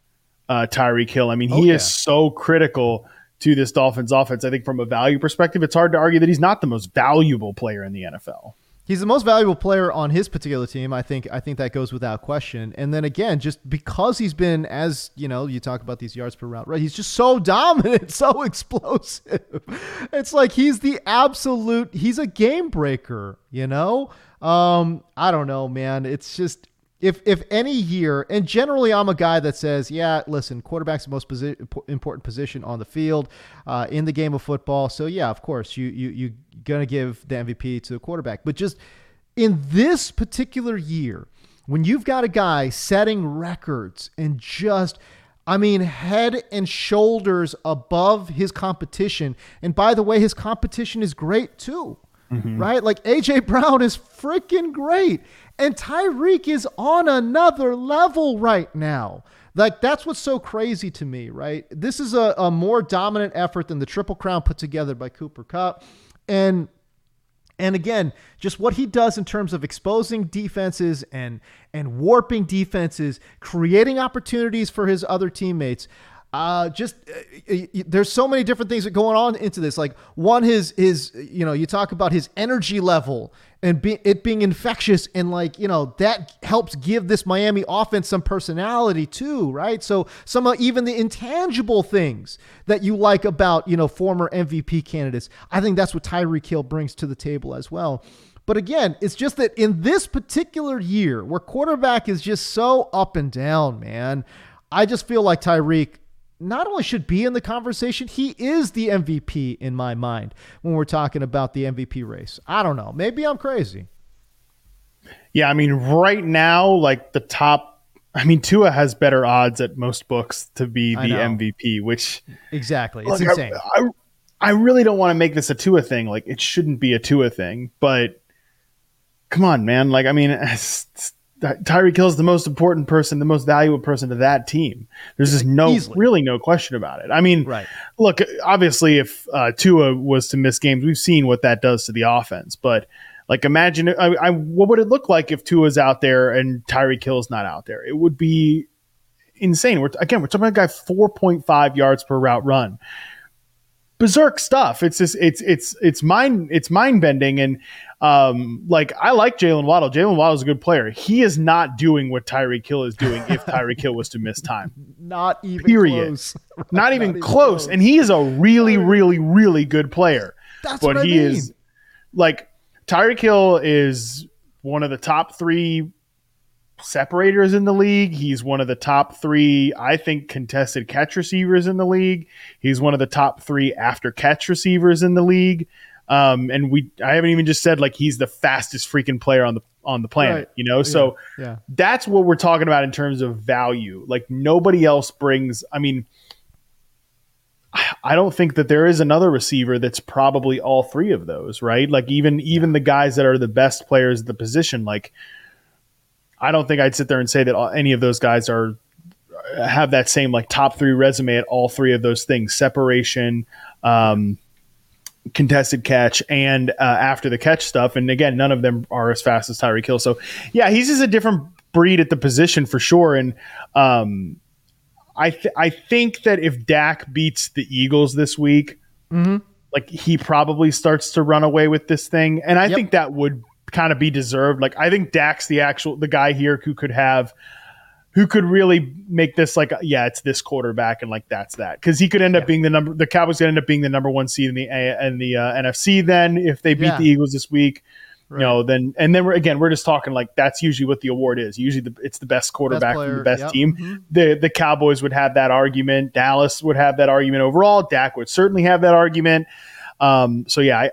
yeah. uh, Tyreek Hill. I mean, he oh, yeah. is so critical to this Dolphins offense. I think from a value perspective, it's hard to argue that he's not the most valuable player in the N F L. He's the most valuable player on his particular team. I think I think that goes without question. And then again, just because he's been, as you know, you talk about these yards per route, right? He's just so dominant, so explosive. It's like he's the absolute, he's a game breaker, you know? Um, I don't know, man. It's just, if if any year, and generally I'm a guy that says, yeah, listen, quarterback's the most posi- important position on the field uh, in the game of football. So yeah, of course, you you you going to give the M V P to the quarterback. But just in this particular year, when you've got a guy setting records and just, I mean, head and shoulders above his competition. And by the way, his competition is great too. Mm-hmm. Right? Like A J Brown is freaking great. And Tyreek is on another level right now. Like, that's what's so crazy to me, right? This is a, a more dominant effort than the Triple Crown put together by Cooper Kupp. And and again, just what he does in terms of exposing defenses and and warping defenses, creating opportunities for his other teammates. Uh, just uh, there's so many different things that going on into this. Like one, his his you know, you talk about his energy level and be, it being infectious, and like, you know, that helps give this Miami offense some personality too, right? So some of even the intangible things that you like about, you know, former M V P candidates, I think that's what Tyreek Hill brings to the table as well. But again, it's just that in this particular year where quarterback is just so up and down, man, I just feel like Tyreek not only should be in the conversation, he is the M V P in my mind when we're talking about the M V P race. I don't know. Maybe I'm crazy. Yeah, I mean, right now, like the top, I mean, Tua has better odds at most books to be the M V P, which... Exactly. It's look, insane. I, I, I really don't want to make this a Tua thing. Like, it shouldn't be a Tua thing, but come on, man. Like, I mean, it's, it's, Tyreek Hill is the most important person, the most valuable person to that team. There's just no, Easily. really no question about it. I mean, right. look, obviously if uh, Tua was to miss games, we've seen what that does to the offense. But like, imagine, I, I, what would it look like if Tua's out there and Tyreek Hill's not out there? It would be insane. We're, again, we're talking about a guy four point five yards per route run. Berserk stuff. It's just, it's it's it's mind it's mind bending. And um, like I like Jalen Waddle. Jalen Waddle is a good player. He is not doing what Tyreek Hill is doing if Tyreek Hill was to miss time. Not even Period. close. Not, not even, even close. close. And he is a really, really, really good player. That's but what I he mean. is like Tyreek Hill is one of the top three separators in the league. He's one of the top three, I think, contested catch receivers in the league. He's one of the top three after catch receivers in the league. Um, and we, I haven't even just said like he's the fastest freaking player on the on the planet, right. you know. Yeah. So yeah. that's what we're talking about in terms of value. Like nobody else brings. I mean, I don't think that there is another receiver that's probably all three of those, right? Like even even the guys that are the best players at the position, like. I don't think I'd sit there and say that any of those guys are have that same like top three resume at all three of those things: separation, um, contested catch, and uh, after the catch stuff. And again, none of them are as fast as Tyreek Hill. So yeah, he's just a different breed at the position for sure. And um, I th- I think that if Dak beats the Eagles this week, mm-hmm. like he probably starts to run away with this thing, and I yep. think that would. kind of be deserved. Like I think Dak's the actual the guy here who could have who could really make this like yeah it's this quarterback and like that's that because he could end yeah. up being the number the Cowboys could end up being the number one seed in the and the uh, N F C then if they beat yeah. the Eagles this week right. you know then and then we're again we're just talking like that's usually what the award is usually the, it's the best quarterback best player, from the best yep. team mm-hmm. the the Cowboys would have that argument. Dallas would have that argument overall. Dak would certainly have that argument. Um, so yeah I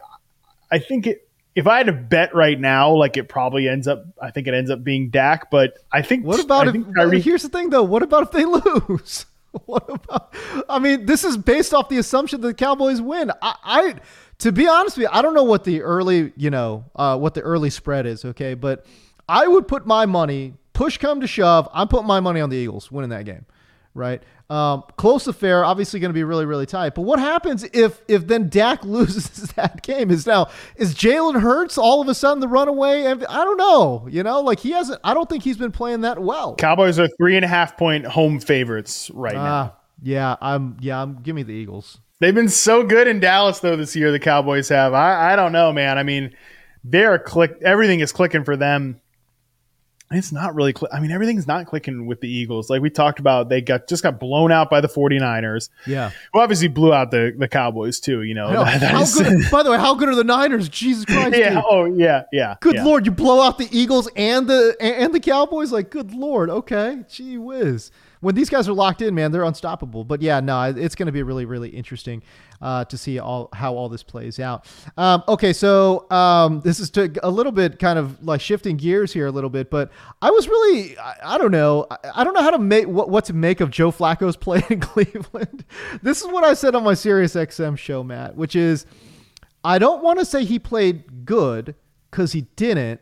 I think it. If I had to bet right now, like it probably ends up, I think it ends up being Dak. But I think. What about I if? Tyreek, here's the thing, though. What about if they lose? What about? I mean, this is based off the assumption that the Cowboys win. I, I to be honest with you, I don't know what the early, you know, uh, what the early spread is. Okay, but I would put my money. Push come to shove, I'm putting my money on the Eagles winning that game. Right, um, close affair. Obviously, going to be really, really tight. But what happens if, if then Dak loses that game? Is now is Jalen Hurts all of a sudden the runaway? I don't know. You know, like he hasn't. I don't think he's been playing that well. Cowboys are three and a half point home favorites right uh, now. Yeah, I'm. Yeah, I'm. Give me the Eagles. They've been so good in Dallas though this year. The Cowboys have. I, I don't know, man. I mean, they're click. Everything is clicking for them. It's not really cl- – I mean, everything's not clicking with the Eagles. Like we talked about, they got just got blown out by the 49ers. Yeah. Well, obviously blew out the, the Cowboys too, you know. know. That, that how is, good, by the way, how good are the Niners? Jesus Christ. Yeah. Dude. Oh, yeah, yeah. Good yeah. Lord, you blow out the Eagles and the and the Cowboys? Like, good Lord, okay. Gee whiz. When these guys are locked in, man, they're unstoppable. But, yeah, no, it's going to be really, really interesting uh, to see all how all this plays out. Um, okay, so um, this is to a little bit kind of like shifting gears here a little bit. But I was really, I, I don't know. I, I don't know how to make what, what to make of Joe Flacco's play in Cleveland. This is what I said on my SiriusXM show, Matt, which is I don't want to say he played good because he didn't,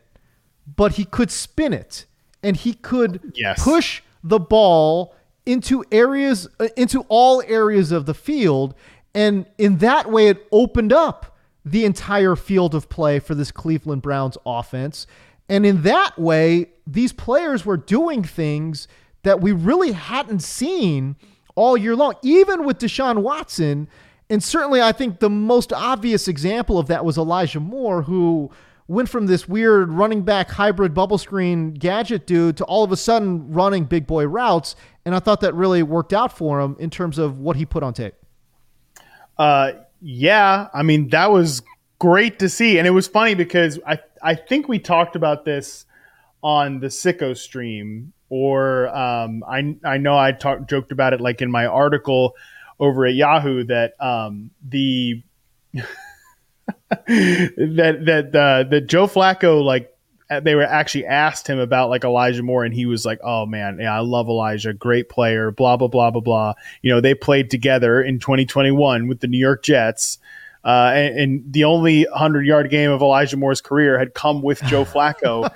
but he could spin it and he could yes. push the ball into areas, into all areas of the field. And in that way, it opened up the entire field of play for this Cleveland Browns offense. And in that way, these players were doing things that we really hadn't seen all year long, even with Deshaun Watson. And certainly I think the most obvious example of that was Elijah Moore, who went from this weird running back hybrid bubble screen gadget dude to all of a sudden running big boy routes. And I thought that really worked out for him in terms of what he put on tape. Uh, yeah. I mean, that was great to see. And it was funny because I, I think we talked about this on the Sicko stream or um, I, I know I talked, joked about it, like in my article over at Yahoo that um, the, that that uh, that Joe Flacco, like they were actually asked him about like Elijah Moore, and he was like, "Oh man, yeah, I love Elijah, great player, blah blah blah blah blah." You know, they played together in twenty twenty-one with the New York Jets, uh, and, and the only one hundred yard game of Elijah Moore's career had come with Joe Flacco.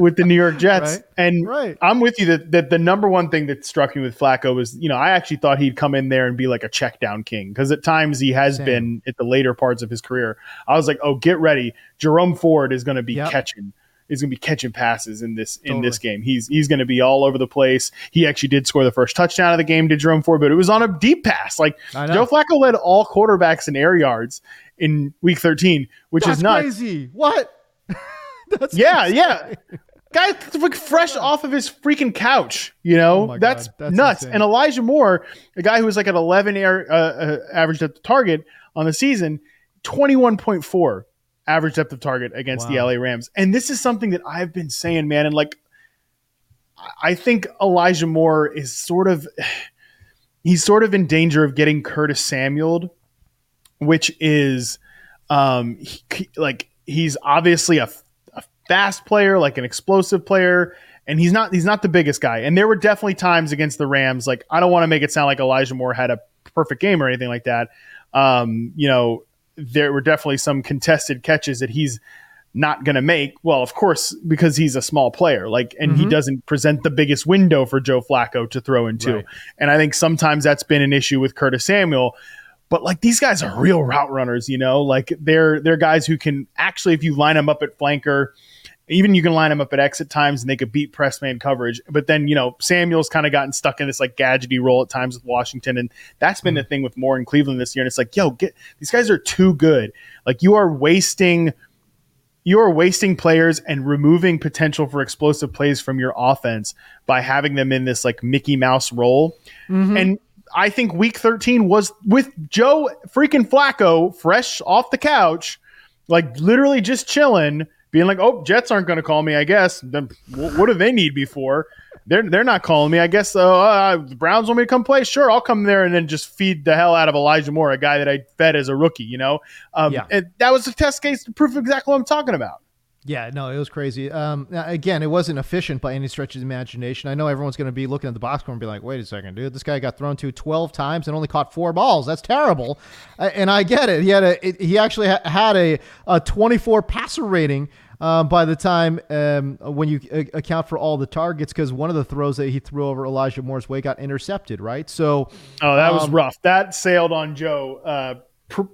with the New York Jets. Right? And right. I'm with you that, that the number one thing that struck me with Flacco was, you know, I actually thought he'd come in there and be like a check down king, because at times he has Same. been at the later parts of his career. I was like, oh, get ready. Jerome Ford is going to be yep. catching. He's going to be catching passes in this totally. in this game. He's he's going to be all over the place. He actually did score the first touchdown of the game to Jerome Ford, but it was on a deep pass. Like Joe Flacco led all quarterbacks in air yards in Week thirteen, which That's is nuts. Crazy. What? That's yeah, insane. yeah. Guy like fresh off of his freaking couch, you know. Oh that's, that's nuts. Insane. And Elijah Moore, a guy who was like at eleven air uh, uh, average depth of target on the season, twenty-one point four average depth of target against wow. the L A Rams. And this is something that I've been saying, man. And like, I think Elijah Moore is sort of, he's sort of in danger of getting Curtis Samuel'd, which is um, he, like, he's obviously a, a fast player, like an explosive player. And he's not, he's not the biggest guy. And there were definitely times against the Rams. Like, I don't want to make it sound like Elijah Moore had a perfect game or anything like that. Um, you know, there were definitely some contested catches that he's not going to make. Well, of course, because he's a small player, like, and mm-hmm. he doesn't present the biggest window for Joe Flacco to throw into. Right. And I think sometimes that's been an issue with Curtis Samuel, but like, these guys are real route runners, you know, like they're, they're guys who can actually, if you line them up at flanker, even you can line them up at exit times and they could beat press man coverage. But then, you know, Samuel's kind of gotten stuck in this like gadgety role at times with Washington. And that's been mm-hmm. the thing with Moore in Cleveland this year. And it's like, yo, get these guys are too good. Like you are wasting, you are wasting players and removing potential for explosive plays from your offense by having them in this like Mickey Mouse role. Mm-hmm. And I think week thirteen was with Joe freaking Flacco fresh off the couch, like literally just chilling, being like, oh, Jets aren't going to call me, I guess. Then what do they need me for? They're, they're not calling me, I guess. Uh, uh, the Browns want me to come play? Sure, I'll come there and then just feed the hell out of Elijah Moore, a guy that I fed as a rookie, you know? Um, yeah. And that was a test case to prove exactly what I'm talking about. Yeah, no, it was crazy. Um, again, it wasn't efficient by any stretch of the imagination. I know everyone's going to be looking at the box score and be like, wait a second, dude, this guy got thrown to twelve times and only caught four balls. That's terrible. And I get it. He had a, he actually had a, a twenty-four passer rating uh, by the time um, when you account for all the targets, because one of the throws that he threw over Elijah Moore's way got intercepted, right? So, oh, that um, was rough. That sailed on Joe uh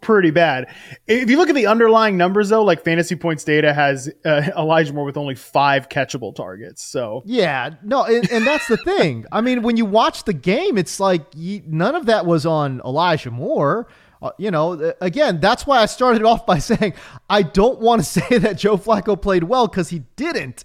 pretty bad. If you look at the underlying numbers, though, like Fantasy Points data has uh, Elijah Moore with only five catchable targets. So yeah, no, and, and that's the thing. I mean, when you watch the game, it's like you, none of that was on Elijah Moore. Uh, you know, again, that's why I started off by saying I don't want to say that Joe Flacco played well, because he didn't.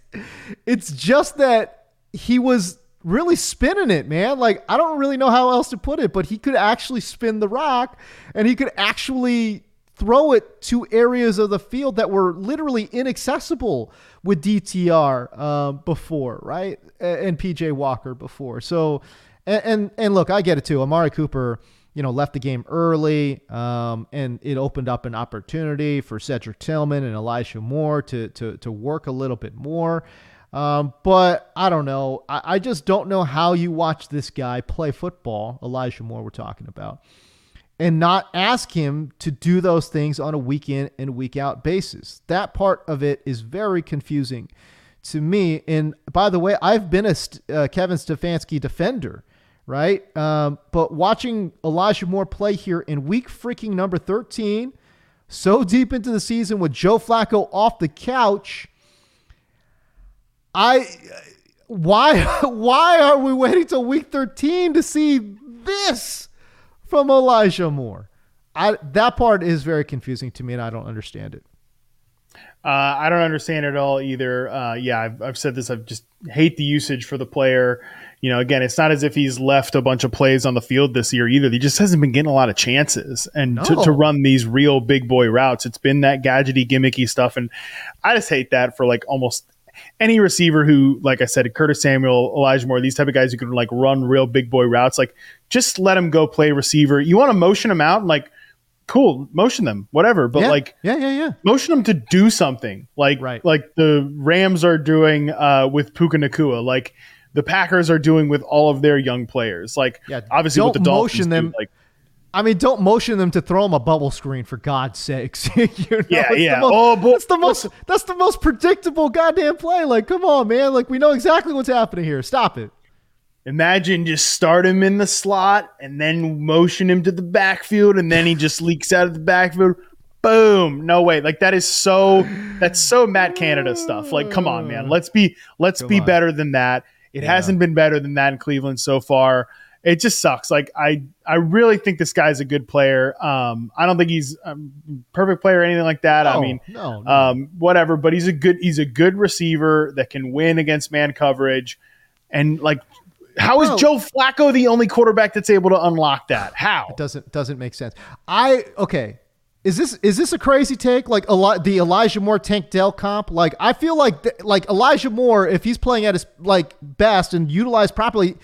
It's just that he was really spinning it, man. Like, I don't really know how else to put it, but he could actually spin the rock, and he could actually throw it to areas of the field that were literally inaccessible with D T R uh, before, right? And P J Walker before. So, and, and, and look, I get it too. Amari Cooper, you know, left the game early, um, and it opened up an opportunity for Cedric Tillman and Elijah Moore to, to, to work a little bit more. Um, but I don't know. I, I just don't know how you watch this guy play football, Elijah Moore we're talking about, and not ask him to do those things on a week in and week out basis. That part of it is very confusing to me. And by the way, I've been a uh, Kevin Stefanski defender, right? Um, but watching Elijah Moore play here in week freaking number thirteen, so deep into the season with Joe Flacco off the couch, I, why, why are we waiting till week thirteen to see this from Elijah Moore? I, that part is very confusing to me, and I don't understand it. Uh, I don't understand it at all either. Uh, yeah, I've, I've said this. I just hate the usage for the player. You know, again, it's not as if he's left a bunch of plays on the field this year either. He just hasn't been getting a lot of chances and no. to, to run these real big boy routes. It's been that gadgety, gimmicky stuff, and I just hate that for like almost any receiver who, like I said, Curtis Samuel, Elijah Moore, these type of guys who can like run real big boy routes, like just let them go play receiver. You want to motion them out and like, cool, motion them, whatever. But yeah, like, yeah, yeah, yeah, motion them to do something like, right. like the Rams are doing uh, with Puka Nacua, like the Packers are doing with all of their young players. Like yeah, obviously with the Dolphins, motion them. Do, like, I mean, don't motion them to throw him a bubble screen, for God's sakes. you know, yeah, it's yeah. The most, oh, boy. That's the most. That's the most predictable goddamn play. Like, come on, man. Like, we know exactly what's happening here. Stop it. Imagine just start him in the slot and then motion him to the backfield, and then he just leaks out of the backfield. Boom. No way. Like, that is so. That's so Matt Canada stuff. Like, come on, man. Let's be. Let's come be on. Better than that. It yeah. hasn't been better than that in Cleveland so far. It just sucks. Like, I, I really think this guy's a good player. Um, I don't think he's a perfect player or anything like that. No, I mean, no, no. Um, whatever. But he's a good he's a good receiver that can win against man coverage. And like, how is no. Joe Flacco the only quarterback that's able to unlock that? How? It doesn't doesn't make sense. I okay. Is this is this a crazy take? Like a lot, the Elijah Moore Tank Dell comp. Like, I feel like th- like Elijah Moore, if he's playing at his like best and utilized properly,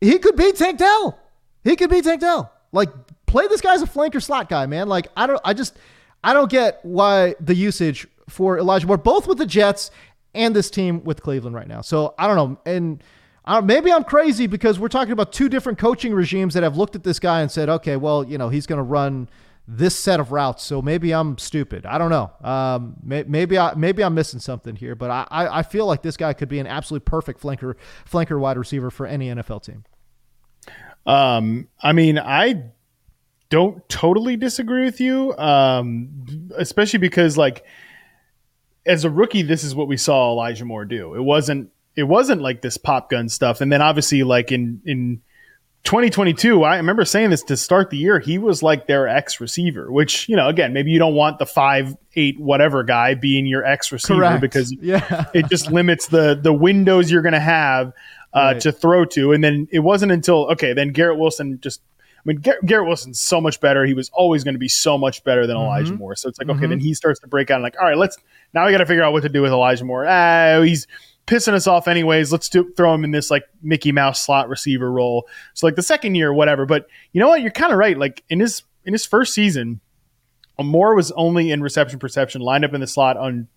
he could be Tank Dell. He could be Tank Dell. Like, play this guy as a flanker slot guy, man. Like, I don't, I just, I don't get why the usage for Elijah Moore, both with the Jets and this team with Cleveland right now. So I don't know. And I don't, maybe I'm crazy because we're talking about two different coaching regimes that have looked at this guy and said, okay, well, you know, he's going to run this set of routes. So maybe I'm stupid. I don't know. Um, may, maybe I, maybe I'm missing something here, but I, I, I feel like this guy could be an absolutely perfect flanker, flanker wide receiver for any N F L team. Um, I mean, I don't totally disagree with you. Um, especially because like as a rookie, this is what we saw Elijah Moore do. It wasn't, it wasn't like this pop gun stuff. And then obviously like in, in, twenty twenty-two, I remember saying this to start the year, he was like their X receiver, which, you know, again, maybe you don't want the five, eight, whatever guy being your X receiver. Correct. Because yeah. it just limits the the windows you're going to have uh, right. to throw to. And then it wasn't until, okay, then Garrett Wilson just, I mean, Gar- Garrett Wilson's so much better. He was always going to be so much better than mm-hmm. Elijah Moore. So it's like, okay, mm-hmm. then he starts to break out and like, all right, let's, now we got to figure out what to do with Elijah Moore. Ah, he's pissing us off anyways. Let's do, throw him in this like Mickey Mouse slot receiver role. So like the second year, whatever. But you know what? You're kind of right. Like in his in his first season, Moore was only in reception perception, lined up in the slot on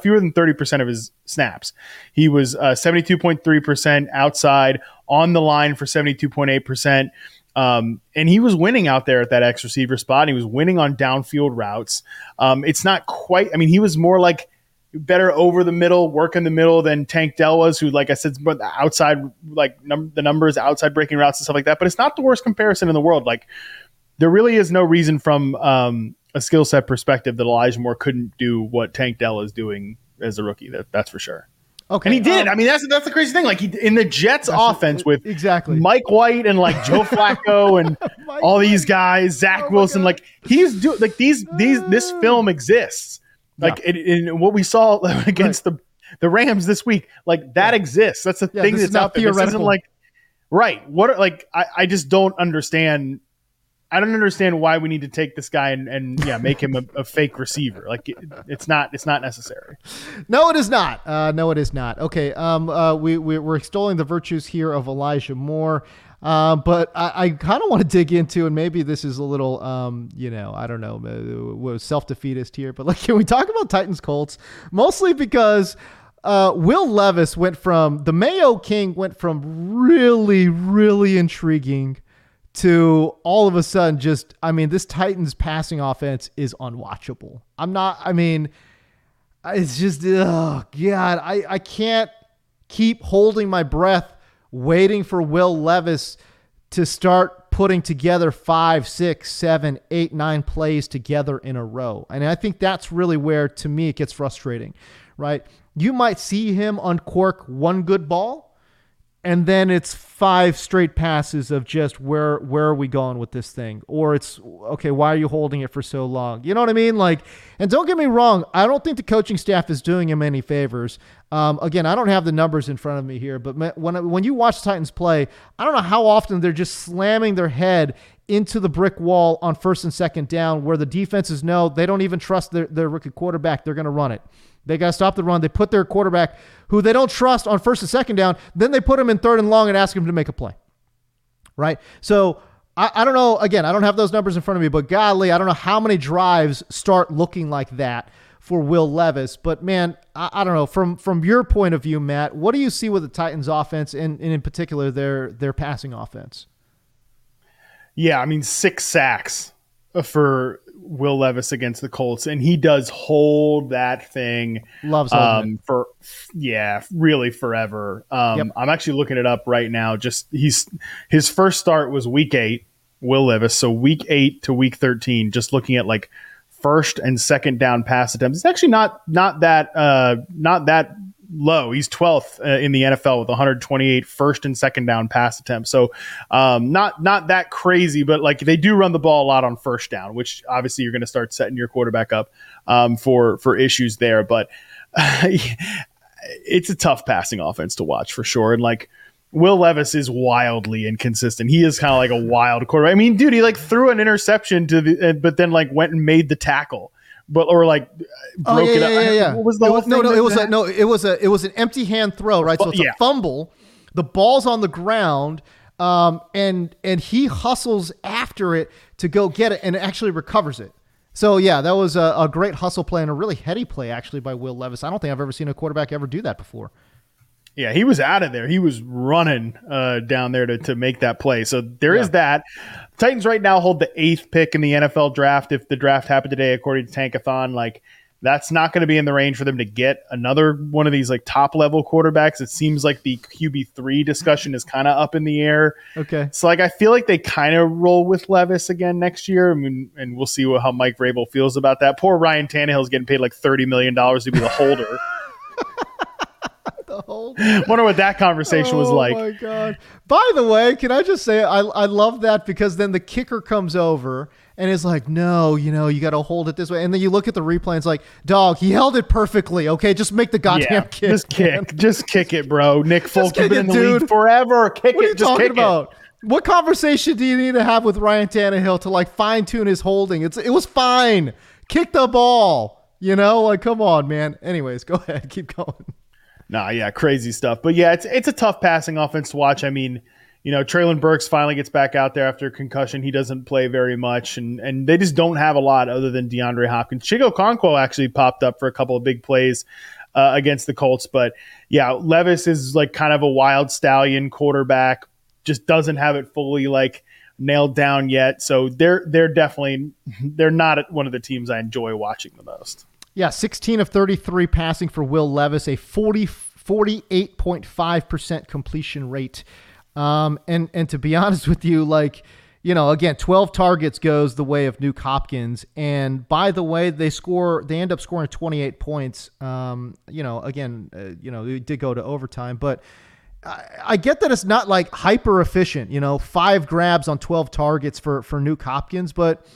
fewer than thirty percent of his snaps. He was uh, seventy-two point three percent outside, on the line for seventy-two point eight percent. Um, and he was winning out there at that X receiver spot. And he was winning on downfield routes. Um, it's not quite. I mean, he was more like better over the middle, work in the middle than Tank Dell was, who, like I said, outside, like num- the numbers, outside breaking routes and stuff like that. But it's not the worst comparison in the world. Like, there really is no reason from um, a skill set perspective that Elijah Moore couldn't do what Tank Dell is doing as a rookie. That, that's for sure. Okay, and he did. Um, I mean, that's that's the crazy thing. Like he, in the Jets' offense with exactly Mike White and like Joe Flacco and all these guys, Zach oh Wilson. Like he's do like these these this film exists. Like yeah. it, in what we saw against right. the the Rams this week, like that yeah. exists. That's the yeah, thing that's out there. This isn't like right. What are, like I, I just don't understand. I don't understand why we need to take this guy and, and yeah, make him a, a fake receiver. Like it, it's not it's not necessary. No, it is not. Uh, no, it is not. Okay. Um. Uh. We, we we're extolling the virtues here of Elijah Moore. Um, but I, I kind of want to dig into, and maybe this is a little, um, you know, I don't know, self-defeatist here, but like, can we talk about Titans Colts? Mostly because uh, Will Levis went from, the Mayo King went from really, really intriguing to all of a sudden just, I mean, this Titans passing offense is unwatchable. I'm not, I mean, it's just, oh God, I, I can't keep holding my breath waiting for Will Levis to start putting together five, six, seven, eight, nine plays together in a row. And I think that's really where, to me, it gets frustrating, right? You might see him uncork one good ball, and then it's five straight passes of just where where are we going with this thing? Or it's, okay, why are you holding it for so long? You know what I mean? Like, and don't get me wrong, I don't think the coaching staff is doing him any favors. Um, again, I don't have the numbers in front of me here, but when when you watch Titans play, I don't know how often they're just slamming their head into the brick wall on first and second down where the defenses know they don't even trust their, their rookie quarterback. They're going to run it. They got to stop the run. They put their quarterback, who they don't trust, on first and second down. Then they put him in third and long and ask him to make a play. Right? So I, I don't know. Again, I don't have those numbers in front of me, but golly, I don't know how many drives start looking like that for Will Levis. But man, I, I don't know. From from your point of view, Matt, what do you see with the Titans offense and, and in particular their their passing offense? Yeah, I mean, six sacks for Will Levis against the Colts, and he does hold that thing. Loves um, for yeah, really forever. Um, yep. I'm actually looking it up right now. Just he's his first start was week eight, Will Levis. So week eight to week thirteen. Just looking at like first and second down pass attempts. It's actually not not that uh, not that low. He's twelfth uh, in the N F L with one hundred twenty-eight first and second down pass attempts. So um, not not that crazy, but like they do run the ball a lot on first down, which obviously you're going to start setting your quarterback up um, for for issues there. But uh, it's a tough passing offense to watch for sure. And like Will Levis is wildly inconsistent. He is kind of like a wild quarterback. I mean, dude, he like threw an interception to the, but then like went and made the tackle. But or like oh, broke yeah, it up. Yeah, yeah, yeah. What was the it was, no, no, it was a, no, it was a, it was an empty hand throw, right? So it's yeah. a fumble. The ball's on the ground, um, and and he hustles after it to go get it, and actually recovers it. So yeah, that was a, a great hustle play and a really heady play actually by Will Levis. I don't think I've ever seen a quarterback ever do that before. Yeah, he was out of there. He was running uh, down there to, to make that play. So there yeah. is that. Titans right now hold the eighth pick in the N F L draft. If the draft happened today, according to Tankathon, like that's not going to be in the range for them to get another one of these like top level quarterbacks. It seems like the Q B three discussion is kind of up in the air. Okay. So like I feel like they kind of roll with Levis again next year. I mean, and we'll see what, how Mike Vrabel feels about that. Poor Ryan Tannehill's getting paid like thirty million dollars to be the holder. I wonder what that conversation oh was like. Oh, my God. By the way, can I just say I, I love that because then the kicker comes over and is like, no, you know, you got to hold it this way. And then you look at the replay and it's like, dog, he held it perfectly. Okay, just make the goddamn yeah, kick. Just kick. Man. Just kick it, bro. Nick Folk has been in the dude. league forever. Kick what it. What are you just talking about? It. What conversation do you need to have with Ryan Tannehill to, like, fine-tune his holding? It's It was fine. Kick the ball. You know, like, come on, man. Anyways, go ahead. Keep going. Nah, yeah, crazy stuff. But yeah, it's it's a tough passing offense to watch. I mean, you know, Traylon Burks finally gets back out there after concussion. He doesn't play very much, and and they just don't have a lot other than DeAndre Hopkins. Chigo Okonkwo actually popped up for a couple of big plays uh, against the Colts. But yeah, Levis is like kind of a wild stallion quarterback. Just doesn't have it fully like nailed down yet. So they're they're definitely they're not one of the teams I enjoy watching the most. Yeah, sixteen of thirty-three passing for Will Levis, a forty, forty-eight point five percent completion rate. Um, and, and to be honest with you, like, you know, again, twelve targets goes the way of Nuke Hopkins. And by the way, they score, they end up scoring twenty-eight points. Um, you know, again, uh, you know, it did go to overtime, but I, I get that it's not like hyper efficient, you know, five grabs on twelve targets for, for Nuke Hopkins, but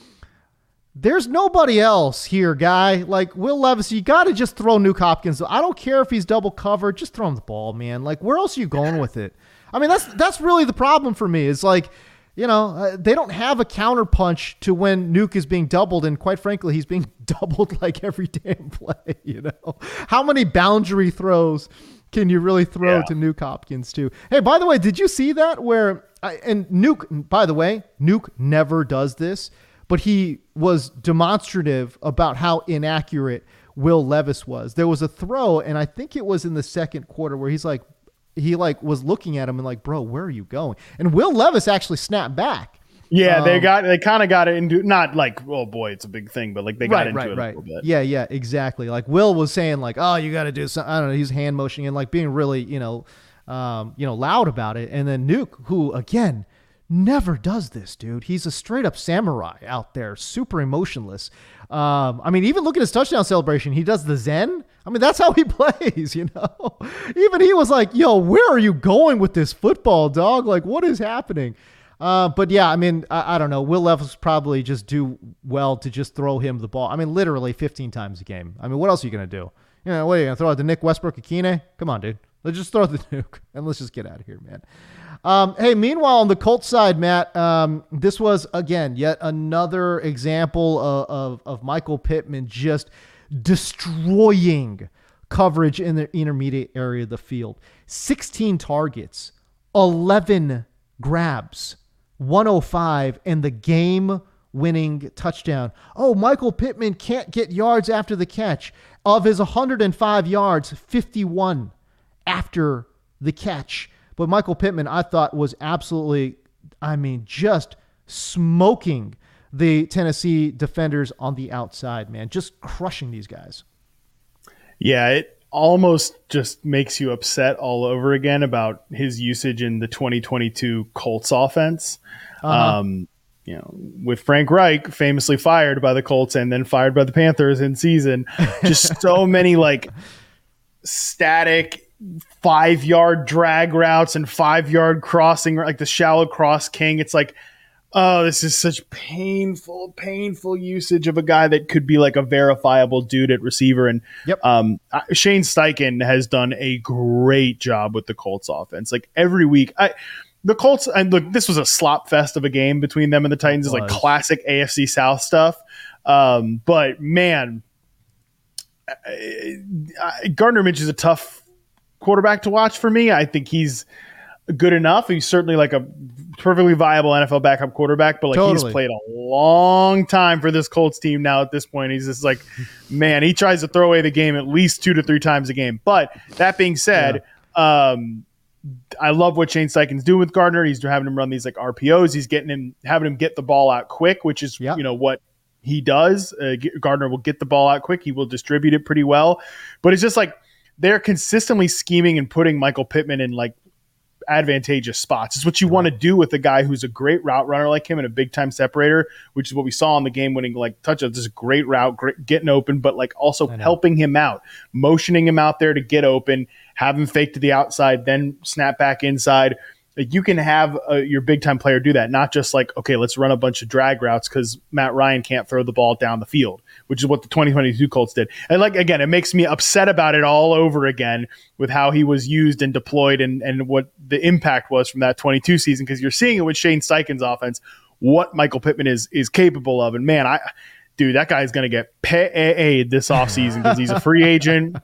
there's nobody else here, guy. Like, Will Levis, you got to just throw Nuke Hopkins. I don't care if he's double covered. Just throw him the ball, man. Like, where else are you going with it? I mean, that's that's really the problem for me. It's like, you know, uh, they don't have a counterpunch to when Nuke is being doubled, and quite frankly, he's being doubled like every damn play, you know? How many boundary throws can you really throw yeah. to Nuke Hopkins, too? Hey, by the way, did you see that where I, and Nuke, by the way, Nuke never does this, but he was demonstrative about how inaccurate Will Levis was. There was a throw, and I think it was in the second quarter, where he's like, he like was looking at him and like, bro, where are you going? And Will Levis actually snapped back. Yeah, um, they got they kind of got it into, not like, oh boy, it's a big thing, but like they got right, into right, it right. a little bit. Yeah, yeah, exactly. Like Will was saying like, oh, you got to do something. I don't know. He's hand motioning and like being really, you know, um, you know, loud about it. And then Nuke, who again, never does this, dude. He's a straight up samurai out there, super emotionless. Um, I mean, even look at his touchdown celebration. He does the Zen. I mean, that's how he plays, you know. Even he was like, yo, where are you going with this football, dog? Like, what is happening? Uh, but yeah, I mean, I, I don't know. Will Levis probably just do well to just throw him the ball. I mean, literally fifteen times a game. I mean, what else are you going to do? You know, what are you going to throw out to Nick Westbrook-Akine? Come on, dude. Let's just throw the Nuke and let's just get out of here, man. Um, hey, meanwhile, on the Colts side, Matt, um, this was, again, yet another example of, of, of Michael Pittman just destroying coverage in the intermediate area of the field. sixteen targets, eleven grabs, one oh five, and the game-winning touchdown. Oh, Michael Pittman can't get yards after the catch. Of his one hundred five yards, fifty-one after the catch. But Michael Pittman, I thought, was absolutely, I mean, just smoking the Tennessee defenders on the outside, man, just crushing these guys. Yeah, it almost just makes you upset all over again about his usage in the twenty twenty-two Colts offense. Uh-huh. Um, you know, with Frank Reich famously fired by the Colts and then fired by the Panthers in season, just so many like static five yard drag routes and five yard crossing, like the shallow cross king. It's like, oh, this is such painful, painful usage of a guy that could be like a verifiable dude at receiver. And yep. um, Shane Steichen has done a great job with the Colts offense. Like every week, I, the Colts, and look, this was a slop fest of a game between them and the Titans. It's like classic A F C South stuff. Um, but man, I, I, Gardner Minshew is a tough quarterback to watch for me. I think he's good enough. He's certainly like a perfectly viable N F L backup quarterback, but like totally. He's played a long time for this Colts team now at this point. He's just like, man, he tries to throw away the game at least two to three times a game. But that being said, yeah. um, I love what Shane Steichen's doing with Gardner. He's having him run these like R P Os. He's getting him, having him get the ball out quick, which is, yeah. you know, what he does. Uh, Gardner will get the ball out quick. He will distribute it pretty well, but it's just like, they're consistently scheming and putting Michael Pittman in like advantageous spots. It's what you want to do with a guy who's a great route runner like him and a big time separator, which is what we saw in the game winning like touchdown. This is a great route, great, getting open, but like also helping him out, motioning him out there to get open, have him fake to the outside, then snap back inside. Like you can have uh, your big time player do that, not just like, okay, let's run a bunch of drag routes because Matt Ryan can't throw the ball down the field, which is what the twenty twenty-two Colts did. And like, again, it makes me upset about it all over again with how he was used and deployed and, and what the impact was from that twenty-two season. Cause you're seeing it with Shane Steichen's offense, what Michael Pittman is, is capable of. And man, I, dude, that guy's going to get paid this offseason because he's a free agent.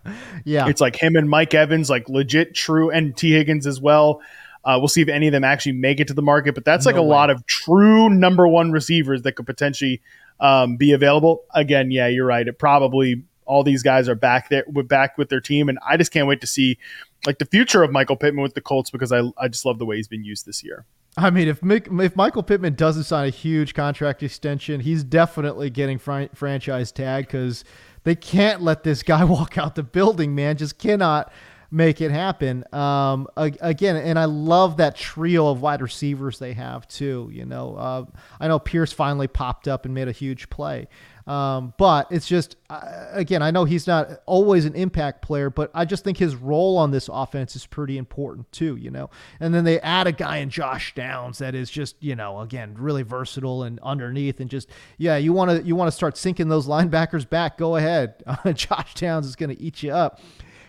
Yeah. It's like him and Mike Evans, like legit true. And T Higgins as well. Uh, we'll see if any of them actually make it to the market, but that's no like a way. lot of true number one receivers that could potentially um, be available. Again, yeah, you're right. It probably all these guys are back there, back with their team, and I just can't wait to see like the future of Michael Pittman with the Colts because I I just love the way he's been used this year. I mean, if if Michael Pittman doesn't sign a huge contract extension, he's definitely getting fr- franchise tag because they can't let this guy walk out the building. Man, just cannot make it happen. Um, again, and I love that trio of wide receivers they have too. You know, uh, I know Pierce finally popped up and made a huge play. Um, but it's just, uh, again, I know he's not always an impact player, but I just think his role on this offense is pretty important too, you know? And then they add a guy in Josh Downs that is just, you know, again, really versatile and underneath and just, yeah, you want to, you want to start sinking those linebackers back. Go ahead. Josh Downs is going to eat you up.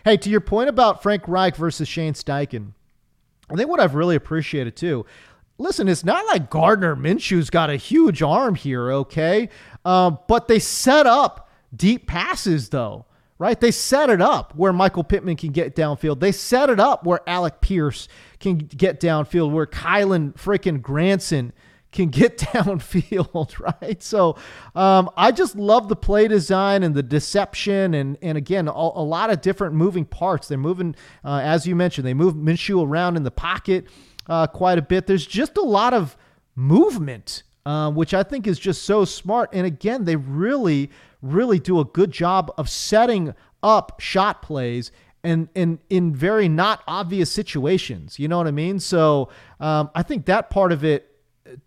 Hey, to your point about Frank Reich versus Shane Steichen, I think what I've really appreciated too, listen, it's not like Gardner Minshew's got a huge arm here, okay? Um, but they set up deep passes though, right? They set it up where Michael Pittman can get downfield. They set it up where Alec Pierce can get downfield, where Kylan freaking Granson can get downfield, right? So um, I just love the play design and the deception and, and again, a, a lot of different moving parts. They're moving, uh, as you mentioned, they move Minshew around in the pocket uh, quite a bit. There's just a lot of movement, uh, which I think is just so smart. And again, they really, really do a good job of setting up shot plays and in in very not obvious situations. You know what I mean? So um, I think that part of it,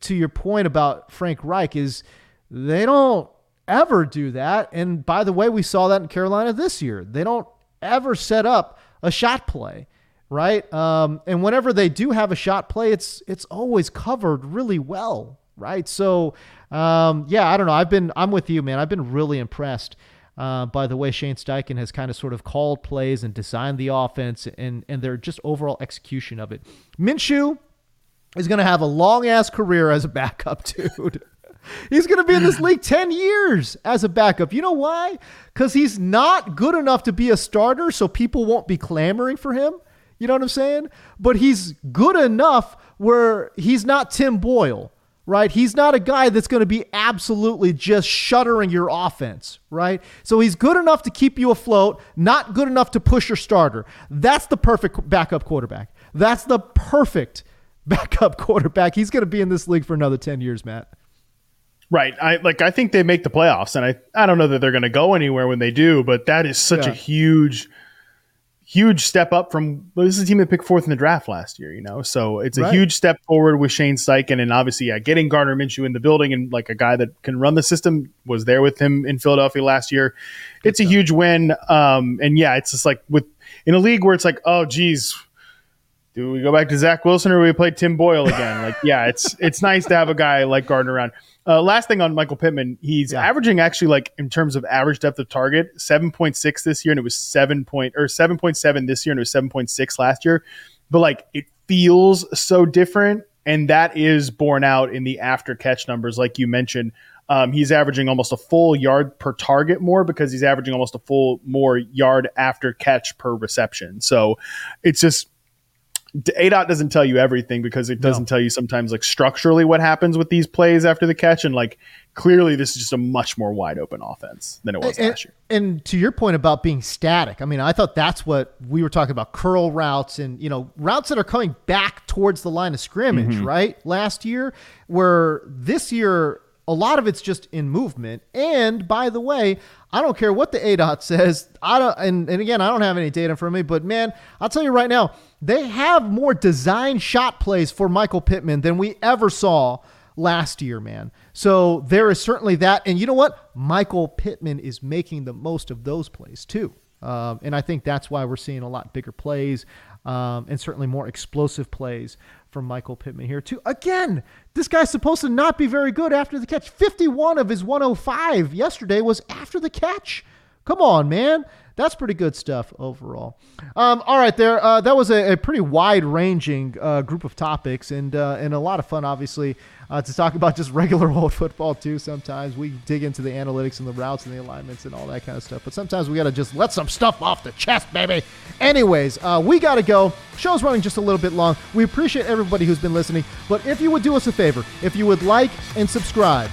to your point about Frank Reich, is they don't ever do that. And by the way, we saw that in Carolina this year. They don't ever set up a shot play, right? Um, and whenever they do have a shot play, it's it's always covered really well, right? So, um, yeah, I don't know. I've been I'm with you, man. I've been really impressed uh, by the way Shane Steichen has kind of sort of called plays and designed the offense and and their just overall execution of it. Minshew is going to have a long-ass career as a backup, dude. He's going to be in this league ten years as a backup. You know why? Because he's not good enough to be a starter, so people won't be clamoring for him. You know what I'm saying? But he's good enough where he's not Tim Boyle, right? He's not a guy that's going to be absolutely just shuttering your offense, right? So he's good enough to keep you afloat, not good enough to push your starter. That's the perfect backup quarterback. That's the perfect backup quarterback. He's going to be in this league for another ten years, Matt. Right. I like, I think they make the playoffs, and I, I don't know that they're going to go anywhere when they do, but that is such yeah. a huge, huge step up from, well, this is a team that picked fourth in the draft last year, you know? So it's a right. huge step forward with Shane Steichen, and obviously yeah, getting Gardner Minshew in the building and like a guy that can run the system, was there with him in Philadelphia last year. Good it's stuff. a huge win. Um, and yeah, it's just like with in a league where it's like, oh geez, do we go back to Zach Wilson or do we play Tim Boyle again? Like, yeah, it's, it's nice to have a guy like Gardner around. Uh, last thing on Michael Pittman, he's yeah. averaging actually like in terms of average depth of target, seven point six this year, and it was seven point or seven point seven this year, and it was seven point six last year. But like it feels so different, and that is borne out in the after catch numbers, like you mentioned. Um, he's averaging almost a full yard per target more because he's averaging almost a full more yard after catch per reception. So it's just. A D O T doesn't tell you everything because it doesn't no. tell you sometimes like structurally what happens with these plays after the catch. And like, clearly this is just a much more wide open offense than it was and, last year. And to your point about being static, I mean, I thought that's what we were talking about, curl routes and, you know, routes that are coming back towards the line of scrimmage, mm-hmm. right? Last year, where this year, a lot of it's just in movement. And by the way, I don't care what the A D O T says. I don't, and, and again, I don't have any data for me, but man, I'll tell you right now, they have more design shot plays for Michael Pittman than we ever saw last year, man. So there is certainly that. And you know what? Michael Pittman is making the most of those plays too. Um, and I think that's why we're seeing a lot bigger plays um, and certainly more explosive plays from Michael Pittman here too. Again, this guy's supposed to not be very good after the catch. fifty-one of his one oh five yesterday was after the catch. Come on, man. That's pretty good stuff overall. Um, all right, there. Uh, that was a, a pretty wide-ranging uh, group of topics, and uh, and a lot of fun, obviously, uh, to talk about just regular old football too. Sometimes we dig into the analytics and the routes and the alignments and all that kind of stuff, but sometimes we got to just let some stuff off the chest, baby. Anyways, uh, we got to go. Show's running just a little bit long. We appreciate everybody who's been listening, but if you would do us a favor, if you would like and subscribe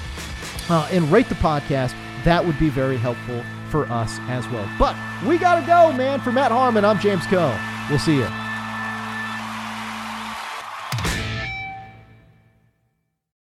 uh, and rate the podcast, that would be very helpful for us as well. But we gotta go, man. For Matt Harmon, I'm James Koh. We'll see you.